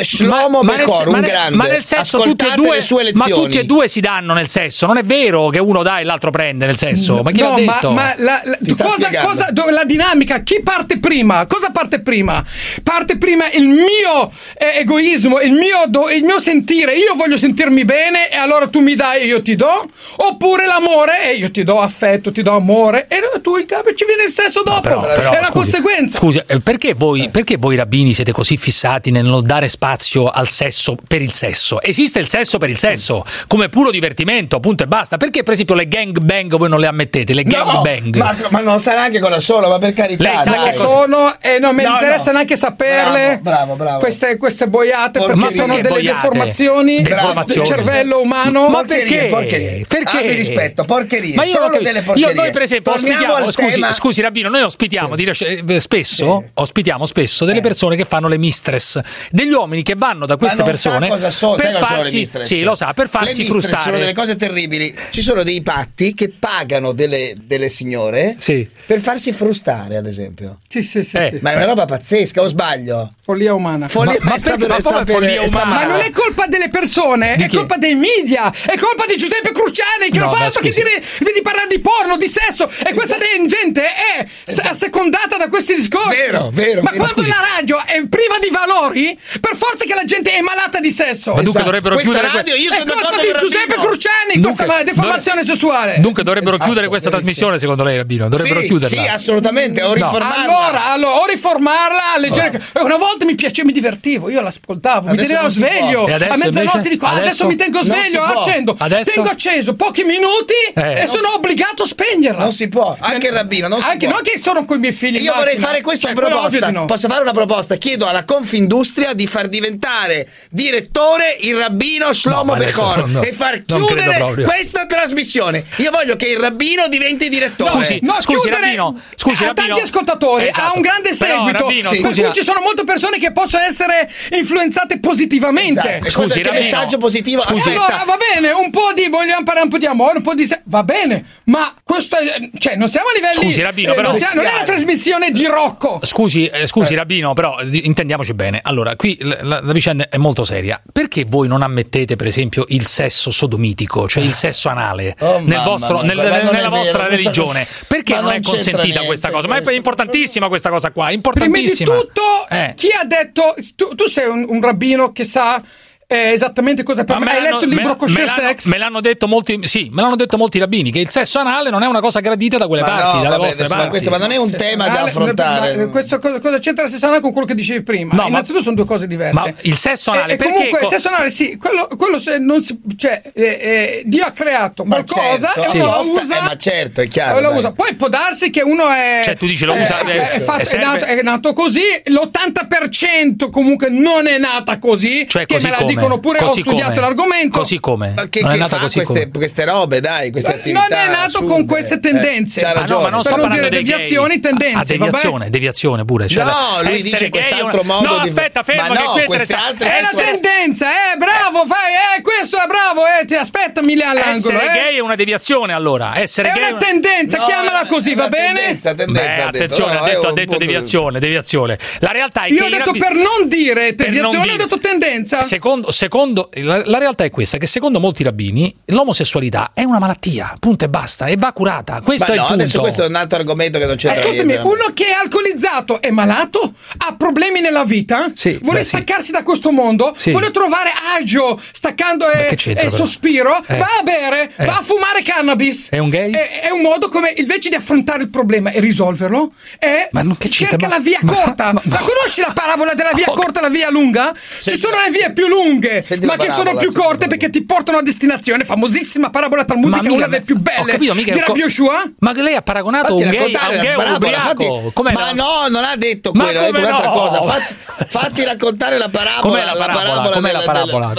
Shlomo Beor, un grande. Ma nel sesso tutti e due si danno nel sesso, non è vero che uno dà e l'altro prende nel sesso. Ma chi l'ha detto? Ma la dinamica, chi parte prima? Cosa parte prima? Parte prima il mio egoismo, il mio sentire. Io voglio sentirmi bene e allora tu mi dai e io ti do, oppure l'amore e io ti do affetto, ti do amore e tu in capo ci viene il sesso dopo. Però, è la conseguenza. Scusi, perché voi rabbini siete così fissati nel non dare spazio al sesso per il sesso? Esiste il sesso per il sesso, come puro divertimento, punto e basta. Perché per esempio le gang bang voi non le ammettete? Le gang bang. Ma non sa neanche cosa sono, ma per carità. Lei sa che sono e non mi interessa neanche saperle. Bravo. Queste boiate, perché sono delle deformazioni del cervello umano. Ma perché? Abbi rispetto, porcherie. Ma io sono noi, delle porcherie. Io, noi per esempio ospitiamo, scusi Rabbino, noi ospitiamo spesso, ospitiamo spesso delle persone che fanno le mistress, degli uomini che vanno da queste persone per farsi, sì, lo sa, per farsi frustare. Sono delle cose terribili. Ci sono dei patti che pagano delle signore per farsi frustare, ad esempio. Sì. Ma è una roba pazzesca, o sbaglio? Follia umana. Ma non è colpa delle persone, è colpa dei media, è colpa di Giuseppe Cruciani che lo fa altro che di parlare di porno, di sesso, e questa gente è assecondata da questi discorsi. Vero. Ma quando la radio è priva di valori, per forza che la gente è malata di sesso. Ma dunque dovrebbero chiudere questa radio, è colpa di Giuseppe Cruciani, questa deformazione sessuale. Dunque dovrebbero chiudere questa trasmissione, secondo lei, Rabbino? Dovrebbero chiuderla. Sì, assolutamente, o riformarla. Allora, o riformarla, leggere. Una volta mi piaceva, mi divertivo, io l'ascoltavo, mi tenevo sveglio a mezzanotte, dico adesso mi tengo sveglio, accendo, tengo acceso pochi minuti e sono obbligato a spegnerla. Non si può, anche il Rabbino, non che sono con i miei figli. Io vorrei fare questa proposta. Posso fare una proposta? Chiedo alla Confindustria di far diventare direttore il Rabbino Shlomo Beor e far chiudere questa trasmissione. Io voglio che il Rabbino diventi direttore. Scusi, ha tanti ascoltatori, ha un grande seguito, per cui ci sono molte persone che possono essere influenzate positivamente. Scusi, che messaggio positivo? Allora va bene, un po' di vogliamo parlare, un po' di amore, un po' di va bene, ma questo cioè non siamo a livelli. Scusi Rabbino, però non è la trasmissione di Rocco. Scusi Rabbino, però intendiamoci bene. Allora qui la vicenda è molto seria. Perché voi non ammettete per esempio il sesso sodomitico, cioè il sesso anale nella vostra religione? Perché non è consentita questa cosa? Ma è importantissima questa cosa qua, importantissima. Prima di tutto chi ha detto tu sei un rabbino che sa esattamente cosa per me. Hai letto il libro Kosher Sex? Me l'hanno detto molti rabbini che il sesso anale non è una cosa gradita da quelle parti, dalle vostre parti. Ma non è un tema da affrontare. Cosa c'entra il sesso anale con quello che dicevi prima? Innanzitutto sono due cose diverse. Ma il sesso anale perché? Comunque il sesso anale quello se non si, cioè Dio ha creato qualcosa e uno lo usa. Ma certo, è chiaro. Lo usa. Poi può darsi che uno è cioè tu dici lo usa è nato così, l'80% comunque non è nata così, cioè così come dicono pure così ho studiato l'argomento così come ma che fa così queste robe dai queste attività non è nato assurde, con queste tendenze ma non sto parlando di deviazioni tendenze deviazione pure cioè lui dice quest'altro modo aspetta fermo che è la tendenza bravo fai questo è bravo ti aspetta Milano all'angolo essere gay è una deviazione allora essere gay è una tendenza chiamala così va bene attenzione ha detto deviazione la realtà è che io ho detto per non dire deviazione ho detto tendenza secondo la realtà è questa che secondo molti rabbini l'omosessualità è una malattia punto e basta e va curata questo è il punto. Adesso questo è un altro argomento che non c'entra niente. Ascoltami, uno che è alcolizzato è malato ha problemi nella vita vuole staccarsi da questo mondo vuole trovare agio staccando e sospiro va a bere va a fumare cannabis è un gay è un modo come invece di affrontare il problema e risolverlo è cerca la via corta ma conosci la parabola della via corta e la via lunga ci sono le vie più lunghe ma che sono più corte perché ti portano a destinazione famosissima parabola talmudica una delle più belle di Rabbi Yoshua ma lei ha paragonato un gay ubriaco ma no non ha detto quello ha detto un'altra cosa fatti raccontare la parabola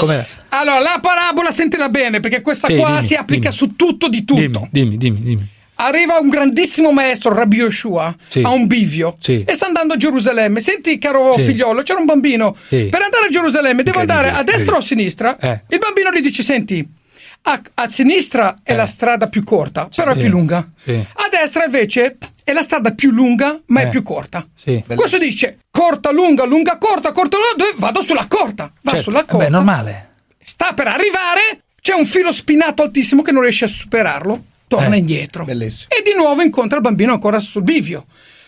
allora la parabola sentila bene perché questa si applica su tutto di tutto dimmi arriva un grandissimo maestro Rabbi Yoshua a un bivio e sta andando a Gerusalemme senti caro figliolo c'era un bambino per andare a Gerusalemme devo andare a destra o a sinistra il bambino gli dice senti a sinistra è la strada più corta però è più lunga a destra invece è la strada più lunga ma è più corta questo dice corta lunga corta lunga vado sulla corta sulla corta normale sta per arrivare c'è un filo spinato altissimo che non riesce a superarlo torna indietro bellissimo. E di nuovo incontra il bambino ancora sul bivio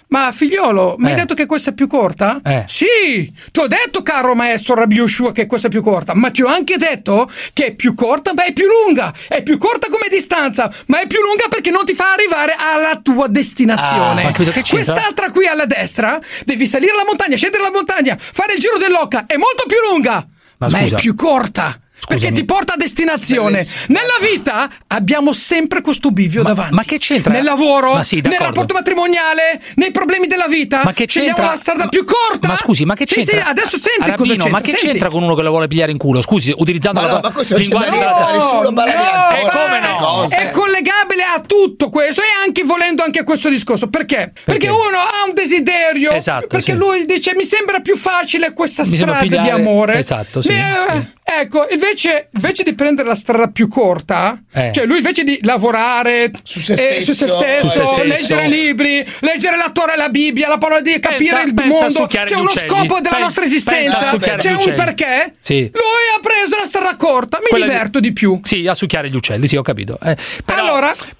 ma figliolo mi hai detto che questa è più corta? Sì ti ho detto caro maestro Rabbi Yoshua che questa è più corta ma ti ho anche detto che è più corta ma è più lunga è più corta come distanza ma è più lunga perché non ti fa arrivare alla tua destinazione quest'altra qui alla destra devi salire la montagna scendere la montagna fare il giro dell'Oca è molto più lunga ma è più corta Scusami. Perché ti porta a destinazione. Bellissimo. Nella vita abbiamo sempre questo bivio davanti. Ma che c'entra? Nel lavoro, sì, nel rapporto matrimoniale, nei problemi della vita. Ma che c'entra? Scegliamo la strada più corta. Ma scusi, ma che c'entra? Sì, sì, adesso senti cosa c'entra. Ma che c'entra con uno che la vuole pigliare in culo? Scusi, utilizzando la linguaggio della Zanzara. E come no? È collegabile a tutto questo, e anche volendo anche questo discorso. Perché? Perché uno ha un desiderio. Esatto, perché sì. Lui dice mi sembra più facile questa strada di amore. Esatto, sì. Ecco, invece di prendere la strada più corta, cioè lui invece di lavorare su se stesso, leggere libri, leggere la Torah e la Bibbia, la parola di capire il mondo, c'è uno scopo della nostra esistenza, c'è un perché, sì. Lui ha preso la strada corta, mi diverto di più. Sì, a succhiare gli uccelli, sì, ho capito. Però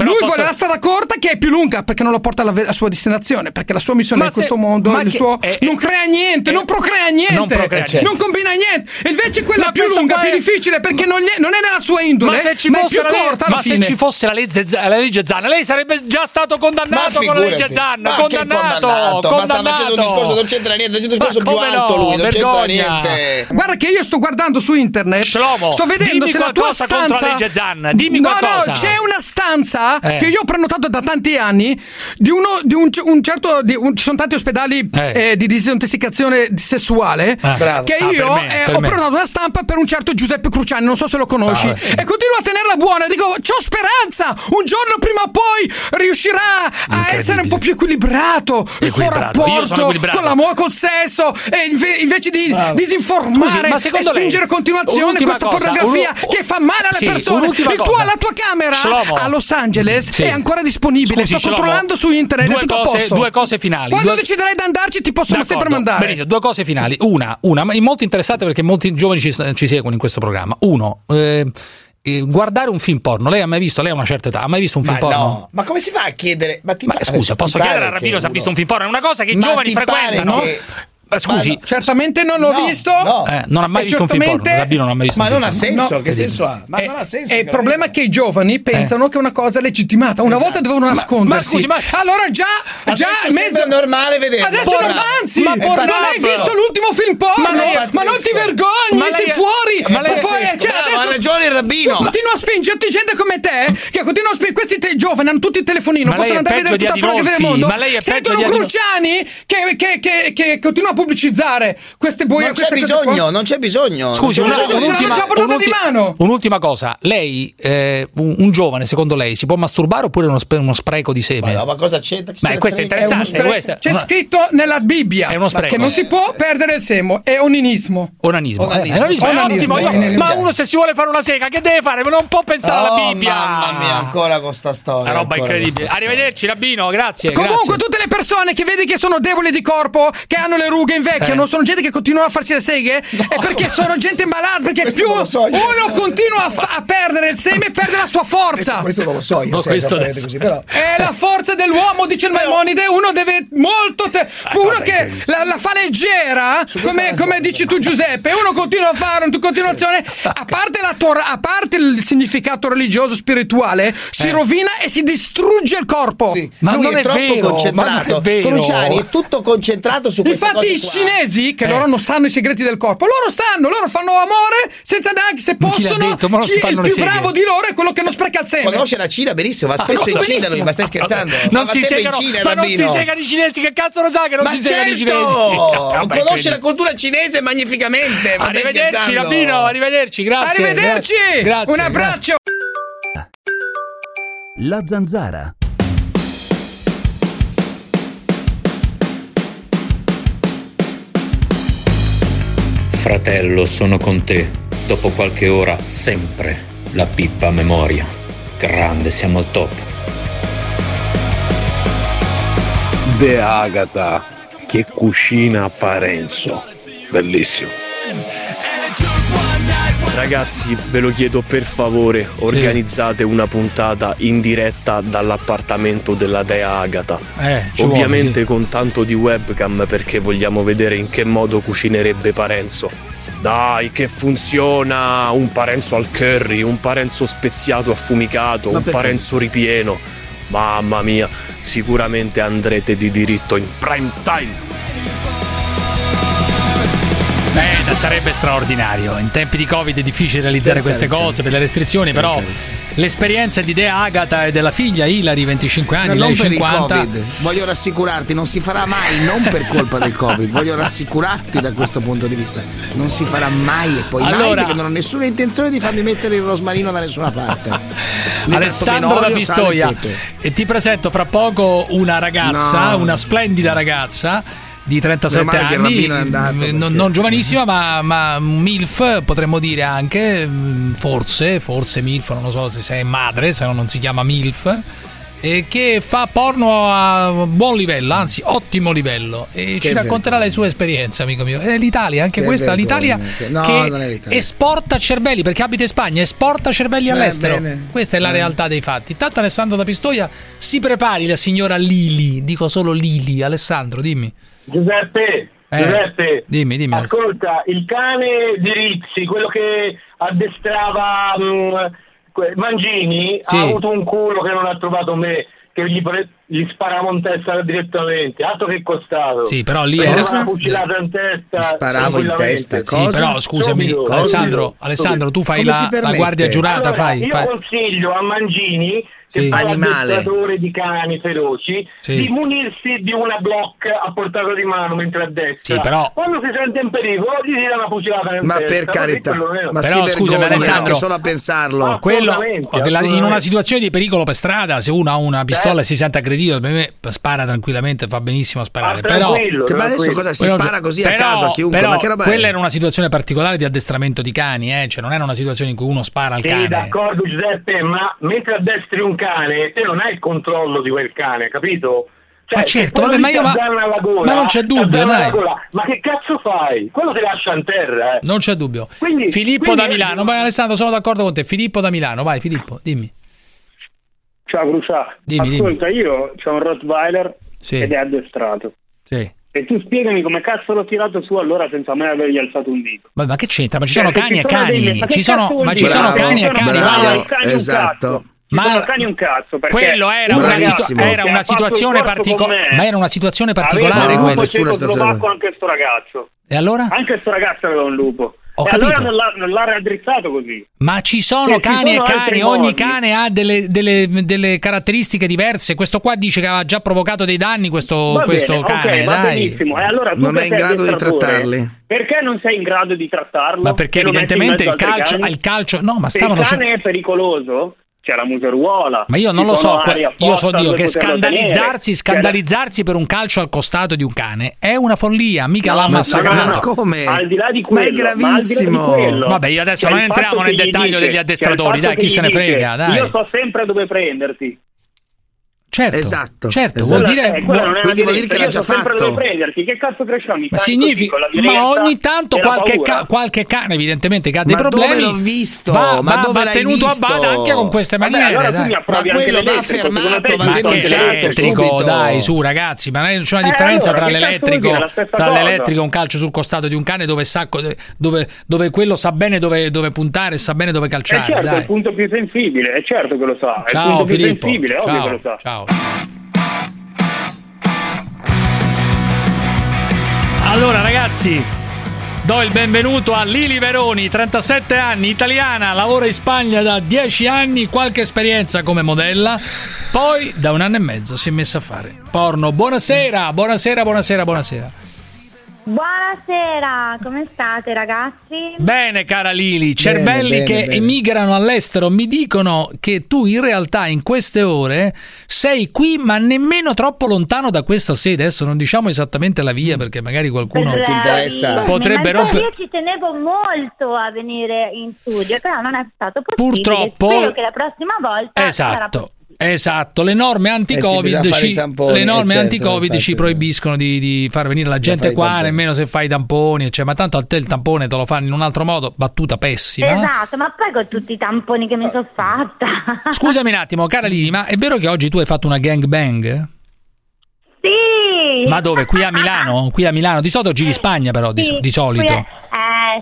lui vuole la strada corta che è più lunga, perché non lo porta alla sua destinazione, perché la sua missione in questo mondo, non crea niente, non procrea niente, non combina niente, invece quella più lunga, più difficile, perché non è nella sua indole. Ma se ci fosse la legge Zan, lei sarebbe già stato condannato con la legge Zan. Condannato. Ma sta facendo un discorso, non c'entra niente, c'è un discorso più alto lui, non c'entra niente. Guarda che io sto guardando su internet, Shlomo, sto vedendo se la tua stanza contro la legge Zan. Dimmi qualcosa. No, c'è una stanza che io ho prenotato da tanti anni di un certo, ci sono tanti ospedali di disintossicazione sessuale che io ho prenotato una stampa per un certo Giuseppe Cruciani, non so se lo conosci, e continuo a tenerla buona. Dico, c'ho speranza, un giorno prima o poi riuscirà a essere un po' più equilibrato il suo rapporto con l'amore, col sesso, e invece di disinformare e spingere a continuazione questa pornografia che fa male alle persone. La tua camera, Shlomo, a Los Angeles è ancora disponibile. Scusi, sto controllando su internet, è tutto a posto. Due cose finali. Quando deciderai di andarci ti posso sempre mandare. Benissimo, due cose finali. Una, ma molto interessante perché molti giovani ci seguono in questo programma. Uno, guardare un film porno. Lei ha mai visto? Lei ha una certa età, ha mai visto un film porno? No. Ma come si fa a chiedere? Scusa, posso chiedere al rabbino se ha visto un film porno? È una cosa che i giovani frequentano. Ma scusi, certamente non l'ho visto. Non ha mai visto un film porno. Il rabbino non ha mai visto. Ma non ha senso, che senso ha? Ma non ha senso. Il problema è che i giovani pensano che è una cosa legittimata. Una volta dovevano nascondersi. Ma scusi, allora già mezzo normale vedere. Adesso anzi, non hai visto l'ultimo film porno? Ma non ti vergogni, sei fuori. Ma ha ragione il rabbino. Continua a spingerti gente come te che continua a spingere. Questi giovani hanno tutti il telefonino, possono andare a vedere tutta la pornografia del mondo. Sentono Cruciani che continua a pubblicizzare queste boie. Non c'è bisogno. Scusi, un'ultima cosa. Lei, un giovane, secondo lei si può masturbare oppure uno spreco di seme? Ma cosa c'entra? Questo è interessante. C'è scritto nella Bibbia che non si può perdere il semo. È onanismo. Ma uno se si vuole fare una sega che deve fare? Non può pensare alla Bibbia. Mamma mia, ancora con sta storia. Una roba incredibile. Arrivederci, rabbino, grazie. Comunque tutte le persone che vedi che sono deboli di corpo, che hanno le rughe, che invecchiano, sono gente che continua a farsi le seghe, è perché sono gente malata, perché più uno continua a perdere il seme e perde la sua forza. Questo non lo so io, così, però. È la forza dell'uomo, dice il Maimonide, uno deve molto uno che la fa leggera, come dici tu Giuseppe, uno continua a fare in continuazione, a parte la Torah, a parte il significato religioso spirituale, si rovina e si distrugge il corpo. Sì. Ma lui non è troppo concentrato. Cruciani è tutto concentrato su questa cosa. I cinesi, che loro non sanno i segreti del corpo, loro fanno amore senza neanche se possono. Il più bravo di loro è quello che non spreca il seme. Conosce la Cina benissimo, va spesso in Cina, ma stai scherzando? Non si segano i cinesi, che cazzo lo sa che non si segano i cinesi? Conosce la cultura cinese magnificamente. Arrivederci rabbino, arrivederci, grazie. Arrivederci, grazie, un abbraccio. La Zanzara. Fratello, sono con te. Dopo qualche ora, sempre la pippa a memoria. Grande, siamo al top. De Agata, che cucina a Parenzo. Bellissimo. Ragazzi, ve lo chiedo per favore, organizzate una puntata in diretta dall'appartamento della dea Agata. Ovviamente con tanto di webcam, perché vogliamo vedere in che modo cucinerebbe Parenzo. Dai, che funziona! Un Parenzo al curry, un Parenzo speziato affumicato, un Parenzo ripieno. Mamma mia, sicuramente andrete di diritto in prime time. Sarebbe straordinario. In tempi di Covid è difficile realizzare queste cose per le restrizioni, però l'esperienza di Dea Agata e della figlia Ilari, 25 anni, lei 50. Per il Covid, voglio rassicurarti, non si farà mai, non per colpa del Covid, voglio rassicurarti da questo punto di vista, non si farà mai e poi mai, perché non ho nessuna intenzione di farmi mettere il rosmarino da nessuna parte. Alessandro da Pistoia, e ti presento fra poco una ragazza, una splendida ragazza di 37 anni, è andato, non giovanissima, ma MILF potremmo dire anche, forse MILF, non lo so se è madre, se no non si chiama MILF, e che fa porno a buon livello, anzi ottimo livello, e che ci racconterà le sue esperienze, amico mio. È l'Italia, anche che questa, l'Italia che esporta cervelli, perché abita in Spagna, esporta cervelli all'estero. Bene. Questa è la realtà dei fatti. Intanto Alessandro da Pistoia si prepari, la signora Lili, dico solo Lili. Alessandro, dimmi. Giuseppe, dimmi. Ascolta, il cane di Rizzi, quello che addestrava Mangini, ha avuto un culo che non ha trovato me, che gli sparava in testa direttamente, altro che costato. Sì, però lì era una fucilata in testa. Sparavo in testa. Cosa? Sì, però scusami, Alessandro, tu fai la guardia giurata, allora, fai. Consiglio a Mangini, che fa l'addestratore di cani feroci, di munirsi di una Glock a portata di mano mentre addestra. Sì, però quando si sente in pericolo gli tira una fucilata nel testa. Ma per carità, ma però scusa, Alessandro, solo a pensarlo. Ah, quello in una situazione di pericolo per strada, se uno ha una pistola e si sente aggredito, per me spara tranquillamente, fa benissimo a sparare. Però ma adesso cosa si spara così a caso a chiunque? Ma che roba è? Quella era una situazione particolare di addestramento di cani, cioè non era una situazione in cui uno spara al cane. Sì, d'accordo Giuseppe, ma mentre addestri un cane, te non hai il controllo di quel cane, capito? Cioè, ma certo, vabbè, ma io ma non c'è dubbio, dai. Ma che cazzo fai? Quello ti lascia in terra, Non c'è dubbio. Quindi, Filippo da Milano, vai Alessandro, sono d'accordo con te. Filippo da Milano, vai Filippo, dimmi. Ciao Crucià, ascolta, io c'ho un Rottweiler ed è addestrato. Sì. E tu spiegami come cazzo l'ho tirato su allora senza mai avergli alzato un dito. Ma che c'entra? Ma ci sono cani e cani, ci sono cani e cani, esatto. Ma un cazzo, quello era una situazione particolare, ma era una situazione particolare, quello slovacco, anche sto ragazzo. E allora? Anche sto ragazzo aveva un lupo. E allora non l'ha raddrizzato così. Ma ci sono cani e cani, ogni cane ha delle caratteristiche diverse. Questo qua dice che aveva già provocato dei danni questo cane, va benissimo. E allora tu non è in grado di trattarli. Perché non sei in grado di trattarlo? Ma perché evidentemente il calcio no, ma stavano. Il cane è pericoloso. C'è la museruola. Ma io non lo so, io so Dio che scandalizzarsi per un calcio al costato di un cane è una follia, mica l'ha massacrato. Ma come? Al di là di quello, ma è gravissimo. Vabbè, io adesso non entriamo nel dettaglio degli addestratori, dai, chi se ne frega, dai. Io so sempre dove prenderti. Certo, esatto. Vuol dire, quindi vuol dire che l'ha già fatto. Che cazzo cresciamo? Ma significa, ma ogni tanto qualche cane evidentemente che ha dei problemi, dove l'ho visto? Ma dove l'hai tenuto visto? A bada anche con queste maniere. Allora dai. Ma quello va fermato, va denunciato subito. Dai, su ragazzi, ma c'è una differenza tra l'elettrico e un calcio sul costato di un cane dove quello sa bene dove puntare, sa bene dove calciare. È certo, è il punto più sensibile, è certo che lo sa. È il punto più sensibile, è ovvio che lo sa. Ciao. Allora ragazzi, do il benvenuto a Lili Veroni, 37 anni, italiana, lavora in Spagna da 10 anni, qualche esperienza come modella, poi da 1 anno e mezzo si è messa a fare porno. Buonasera. Buonasera, come state ragazzi? Bene cara Lili, cervelli che emigrano all'estero mi dicono che tu in realtà in queste ore sei qui ma nemmeno troppo lontano da questa sede, adesso non diciamo esattamente la via perché magari qualcuno ti interessa. Io ci tenevo molto a venire in studio, però non è stato possibile. Purtroppo. Spero che la prossima volta sarà possibile. Esatto, le norme anti-Covid ci proibiscono di far venire la gente qua, nemmeno se fai i tamponi, cioè, ma tanto a te il tampone te lo fanno in un altro modo, battuta pessima. Esatto, ma poi con tutti i tamponi che mi sono fatta. Scusami un attimo, cara Lili, ma è vero che oggi tu hai fatto una gangbang? Sì. Ma dove? Qui a Milano? Qui a Milano? Di solito giri Spagna però, di solito.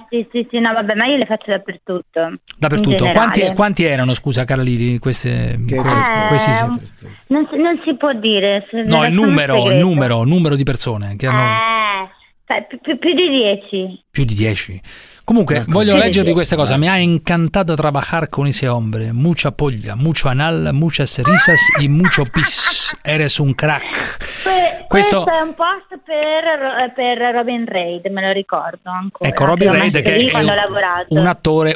Sì, no, vabbè, ma io le faccio dappertutto. Dappertutto. Quanti erano, scusa, cara Lili, questi non si può dire. No, il numero di persone che hanno... Più di 10. Più di 10. Comunque, voglio leggervi questa cosa. Mi ha encantado trabajar con ese hombre. Mucha polla, mucho anal, muchas risas y mucho pis. Eres un crack. Questo è un post per Robin Reid, me lo ricordo ancora. Ecco, Robin Reid che è un attore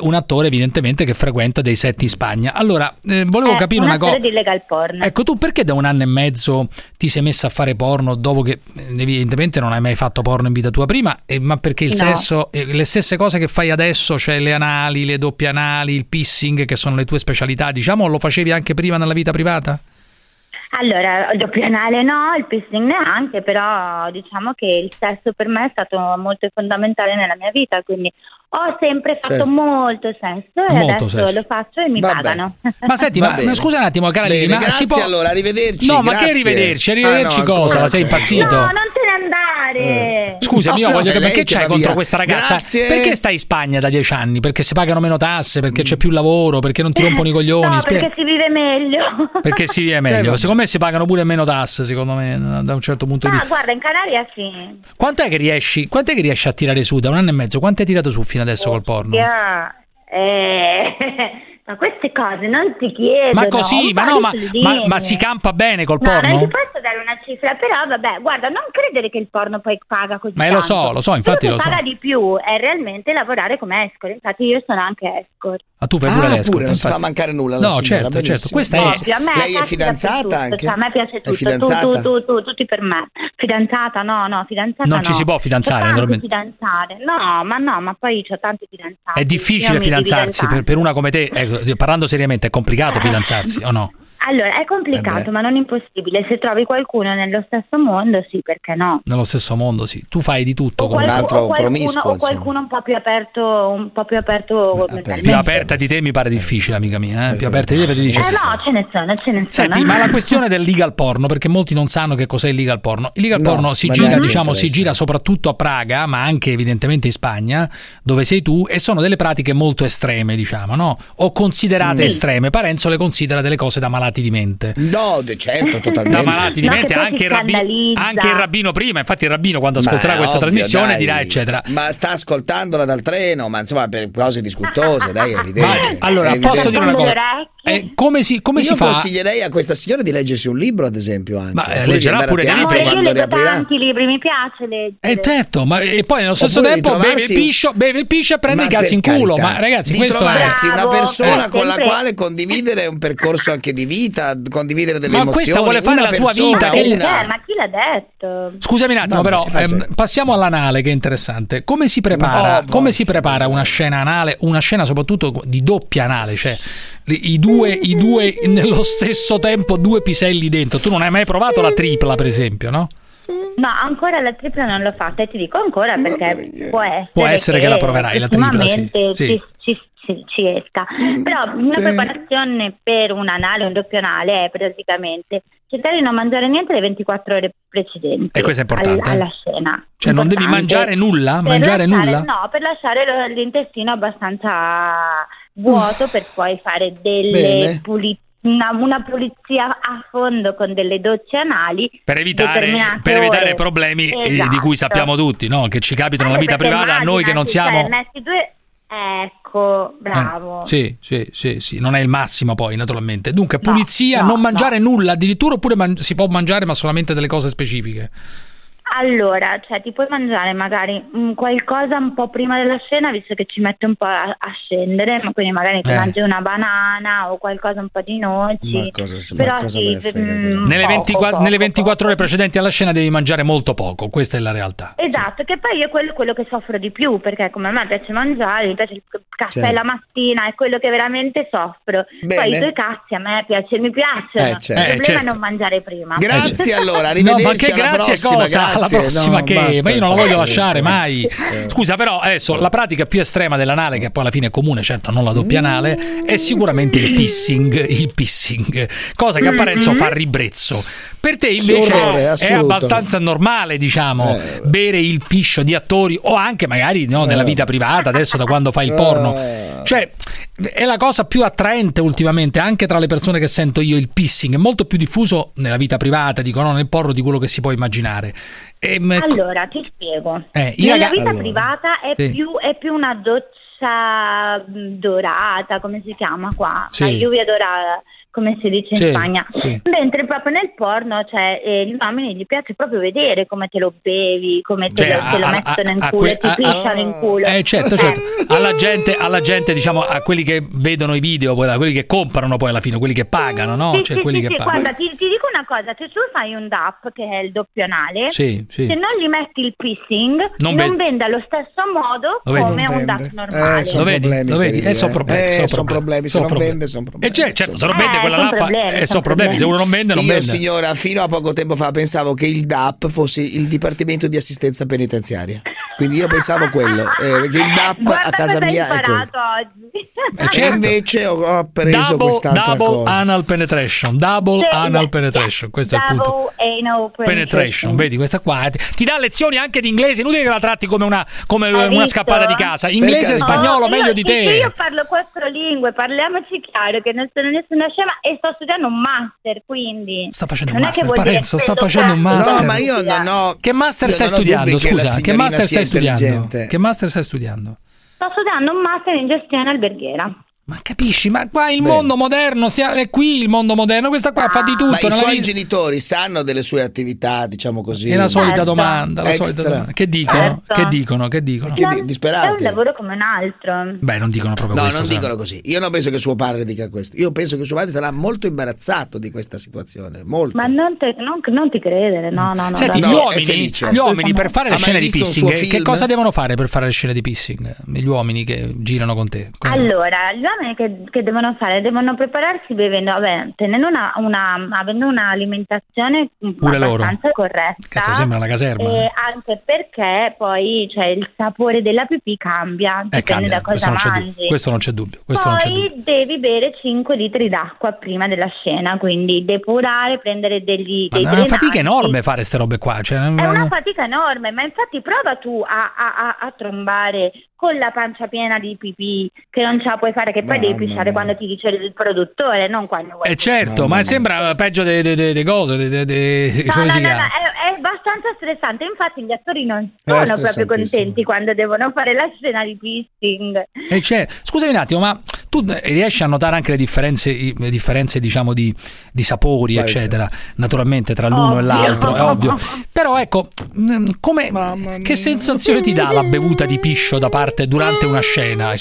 evidentemente che frequenta dei set in Spagna. Allora, volevo capire una cosa di legal porno. Ecco, tu perché da 1 anno e mezzo ti sei messa a fare porno dopo che evidentemente non hai mai fatto porno in vita tua prima, ma perché il sesso, le stesse cose che fai adesso, cioè le anali, le doppie anali, il pissing, che sono le tue specialità, diciamo, lo facevi anche prima nella vita privata? Allora, doppio anale no, il pissing neanche, però diciamo che il sesso per me è stato molto fondamentale nella mia vita, quindi ho sempre fatto molto sesso e molto adesso sesso. Lo faccio e mi pagano. Ma senti, ma scusa un attimo, cara Lili, ma si può... allora, arrivederci. No, grazie. Ma che arrivederci? Arrivederci cosa? Sei impazzito? No, non te ne andare. Scusami, io voglio capire che c'hai contro questa ragazza. Grazie. Perché stai in Spagna da 10 anni? Perché si pagano meno tasse, perché c'è più lavoro, perché non ti rompono i coglioni? No, perché si vive meglio. Perché si vive meglio. Secondo me si pagano pure meno tasse, secondo me, da un certo punto di vista. Ma guarda, in Canaria sì. Quant'è che riesci a tirare su da 1 anno e mezzo? Quanto hai tirato su adesso col porno? Ma queste cose non ti chiedono. Ma così, ma si campa bene col porno? Non ti posso dare una cifra, però vabbè, guarda, non credere che il porno poi paga così tanto. Ma lo so, infatti lo so. Quello che paga di più è realmente lavorare come escort, infatti io sono anche escort. Ma tu fai pure l'escort? Pure, non si fa mancare nulla. No, signora, certo, questa è... Ovvio, a me lei è fidanzata tutto, anche? Cioè, a me piace tutto, tu, tutti per me. Fidanzata no, fidanzata non ci si può fidanzare, naturalmente. Fidanzare. No, ma poi c'ho tanti fidanzati. È difficile fidanzarsi per una come te, ecco. Parlando seriamente, è complicato fidanzarsi o no? Allora, è complicato, ma non impossibile. Se trovi qualcuno nello stesso mondo, sì, perché no? Nello stesso mondo, sì. Tu fai di tutto con un altro promiscuo. O qualcuno un po' più aperto. Più aperta di te mi pare difficile, amica mia. Più aperta di te perché dice. No, ce ne sono. Senti, ma la questione del legal porno, perché molti non sanno che cos'è il legal porno. Il legal porno si gira, diciamo, si gira soprattutto a Praga, ma anche evidentemente in Spagna, dove sei tu, e sono delle pratiche molto estreme, diciamo, no? O considerate estreme. Parenzo le considera delle cose da malati di mente. No, certo, totalmente. Da malati di mente, anche il rabbino prima. Infatti il rabbino quando ascolterà questa trasmissione dirà eccetera. Ma sta ascoltandola dal treno, ma insomma per cose disgustose, dai, è evidente. Allora, posso dire una cosa? Come si fa? Io consiglierei a questa signora di leggersi un libro, ad esempio, anche. Ma leggerà pure dei libri quando riaprirà. Tanti libri, mi piace leggere. Certo, ma e poi nello stesso tempo beve il piscio e prende i cazzi in culo. Ma ragazzi, di questo trovarsi una persona con la quale condividere un percorso anche di vita, condividere delle emozioni. Ma questa vuole fare la sua vita. Ma chi l'ha detto? Scusami un attimo, però passiamo all'anale, che è interessante. Come si prepara una scena anale, una scena soprattutto di doppia anale, cioè i due nello stesso tempo, due piselli dentro. Tu non hai mai provato la tripla, per esempio, no? No, ancora la tripla non l'ho fatta, e ti dico ancora perché può essere che la proverai, la tripla ci esca. Però una preparazione per un anale, un doppio anale, è praticamente cercare di non mangiare niente le 24 ore precedenti. E questo è importante alla scena. Cioè non devi mangiare nulla? No, per lasciare l'intestino abbastanza vuoto per poi fare delle pulizie. Una pulizia a fondo con delle docce anali per evitare problemi, esatto, di cui sappiamo tutti, no? Che ci capitano nella vita privata a noi che non siamo. Ecco, bravo. Sì, non è il massimo poi, naturalmente. Dunque, pulizia, non mangiare nulla, addirittura, oppure si può mangiare ma solamente delle cose specifiche. Allora, cioè ti puoi mangiare magari qualcosa un po' prima della scena, visto che ci mette un po' a scendere, ma quindi magari ti mangi una banana o qualcosa, un po' di noci. Nelle 24 ore precedenti alla scena devi mangiare molto poco, questa è la realtà. Esatto, che poi è quello che soffro di più, perché come a me piace mangiare, mi piace il caffè la mattina, è quello che veramente soffro. Bene. Poi i tuoi cazzi a me mi piacciono. Il problema è non mangiare prima. Grazie allora, arrivederci alla prossima. La prossima ma io non la voglio lasciare mai. Scusa, però adesso la pratica più estrema dell'anale, che poi alla fine è comune, certo non la doppia anale, è sicuramente il pissing, cosa che a Parenzo fa ribrezzo. Per te invece orrore, è abbastanza normale, diciamo, bere il piscio di attori o anche magari nella vita privata, adesso da quando fai il porno. Cioè, è la cosa più attraente ultimamente, anche tra le persone che sento io, il pissing è molto più diffuso nella vita privata, dicono, nel porno, di quello che si può immaginare. Allora, ti spiego. Nella vita privata è più una doccia dorata, come si chiama qua? Sì. La lluvia dorata, come si dice in Spagna. Sì. Mentre proprio nel porno, cioè, gli uomini gli piace proprio vedere come te lo bevi, come te lo mettono in culo, ti pisciano in culo. Certo. Alla gente, diciamo, a quelli che vedono i video, poi, a quelli che comprano poi alla fine, quelli che pagano, no? Sì, cioè, sì, quelli che pagano. Guarda, ti dico una cosa, se tu fai un DAP, che è il doppio anale, se non gli metti il pissing, non vende allo stesso modo come un DAP normale. Sono problemi. Se non vende quella là, sono problemi. Se uno non vende, non vende. Signora, fino a poco tempo fa pensavo che il DAP fosse il Dipartimento di Assistenza Penitenziaria. Quindi io pensavo quello, perché il DAP a casa mia è quello. Certo. Invece ho preso quest'altra cosa. Anal penetration, double anal penetration, questo è il punto. Penetration, vedi, questa qua ti dà lezioni anche di inglese, inutile che la tratti come una scappata di casa. Inglese e spagnolo meglio di te. Io parlo 4 lingue, parliamoci chiaro che non sono nessuna scema e sto studiando un master, quindi. Sta facendo un master, Parenzo, sta facendo un master. No, ma io non ho. Che master stai studiando, scusa? Che master stai studiando? Sto studiando un master in gestione alberghiera. Ma capisci? Ma qua il mondo moderno è qui il mondo moderno, questa qua fa di tutto. Ma i suoi genitori sanno delle sue attività, diciamo così? È la solita domanda, Che dicono? Che dicono? Disperati. È un lavoro come un altro. Beh, non dicono proprio questo. No, non dicono così. Io non penso che suo padre dica questo. Io penso che suo padre sarà molto imbarazzato di questa situazione, molto. Ma non ti credere, no. Senti, gli uomini per fare le scene di pissing, che cosa devono fare per fare le scene di pissing? Gli uomini che girano con te. Allora, che devono fare? Devono prepararsi bevendo, avendo un'alimentazione pure abbastanza corretta. Cazzo, sembra una caserma. Anche perché poi il sapore della pipì cambia, dipende da cosa mangi. Questo non c'è dubbio. Poi devi bere 5 litri d'acqua prima della scena, quindi depurare, prendere dei drenanti. È una fatica enorme fare ste robe qua. Cioè, è una fatica enorme, ma infatti prova tu a trombare con la pancia piena di pipì che non ce la puoi fare, che poi devi pisciare quando ti dice il produttore, non quando vuoi. Certo, ma sembra peggio delle cose. È abbastanza stressante. Infatti gli attori non sono proprio contenti quando devono fare la scena di pissing. Scusami un attimo, ma tu riesci a notare anche le differenze diciamo di sapori, eccetera, naturalmente tra l'uno e l'altro, è ovvio. Però ecco, che sensazione ti dà la bevuta di piscio da parte durante una scena?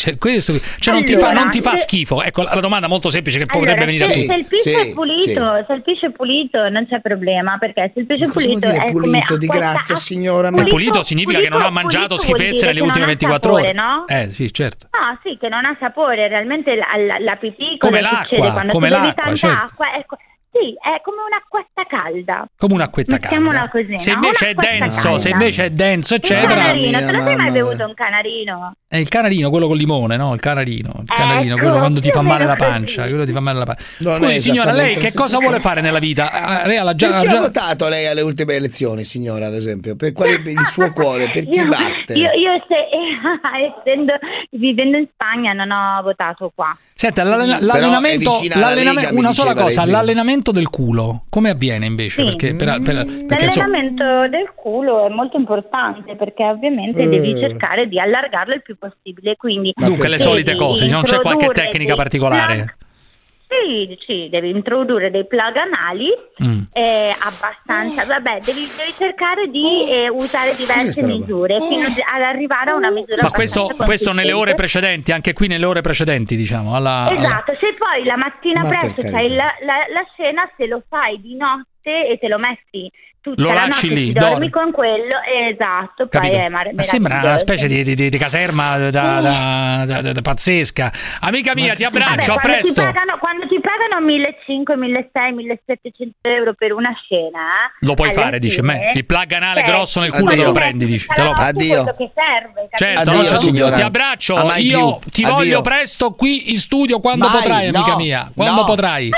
Non ti fa schifo? Ecco la domanda molto semplice che potrebbe venire a tutti. Se il piscio è pulito non c'è problema, perché se il piscio è pulito è pulito di grazia, signora. Pulito significa che non ha mangiato schifezze nelle ultime 24 ore, no? Sì, certo. Ah, sì, che non ha sapore realmente. La pipì come l'acqua, quando come bevi tanta acqua, sì, è come un'acquetta calda. Come un'acquetta calda. Così, se invece è denso, eccetera. Il canarino, te lo sei mai bevuto un canarino? È il canarino, quello col limone, no? Il canarino, quello quando ti fa male la pancia, quello ti fa male la pancia. Scusi, signora, lei che cosa vuole fare nella vita? Lei ha votato lei alle ultime elezioni, signora, ad esempio, per quale il suo cuore, per chi batte? Io vivendo in Spagna non ho votato qua. Senta, l'allenamento, una sola cosa, l'allenamento del culo, come avviene invece? Sì. Perché l'allenamento del culo è molto importante, perché ovviamente devi cercare di allargarlo il più possibile, quindi dunque le solite cose, non c'è qualche tecnica particolare? Sì, devi introdurre dei plug anali abbastanza. Vabbè, devi cercare di usare diverse misure fino ad arrivare a una misura. Ma questo nelle ore precedenti, anche qui nelle ore precedenti, diciamo. Esatto, se poi la mattina presto c'hai la scena, se lo fai di notte e te lo metti tutta la notte lì, dormi con quello, esatto. Poi ma sembra una specie di caserma da pazzesca. Amica mia, ti abbraccio, a presto. Quando ti pagano 1.500, 1.600, 1.700 euro per una scena, lo puoi fare, dice me. Il plug anale grosso nel culo te lo prendi, dice. Addio. Che serve, certo, addio, signora. Ti abbraccio, io ti voglio presto qui in studio quando potrai, amica mia. Quando potrai.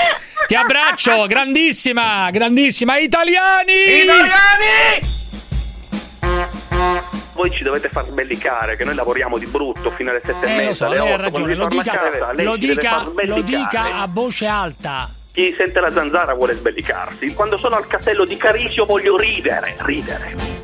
Ti abbraccio, grandissima, grandissima. Italiani! Italiani! Voi ci dovete far sbellicare, che noi lavoriamo di brutto fino alle 7:30, alle 8. Ragione, lo dica a voce alta. Chi sente La Zanzara vuole sbellicarsi. Quando sono al castello di Carisio voglio ridere.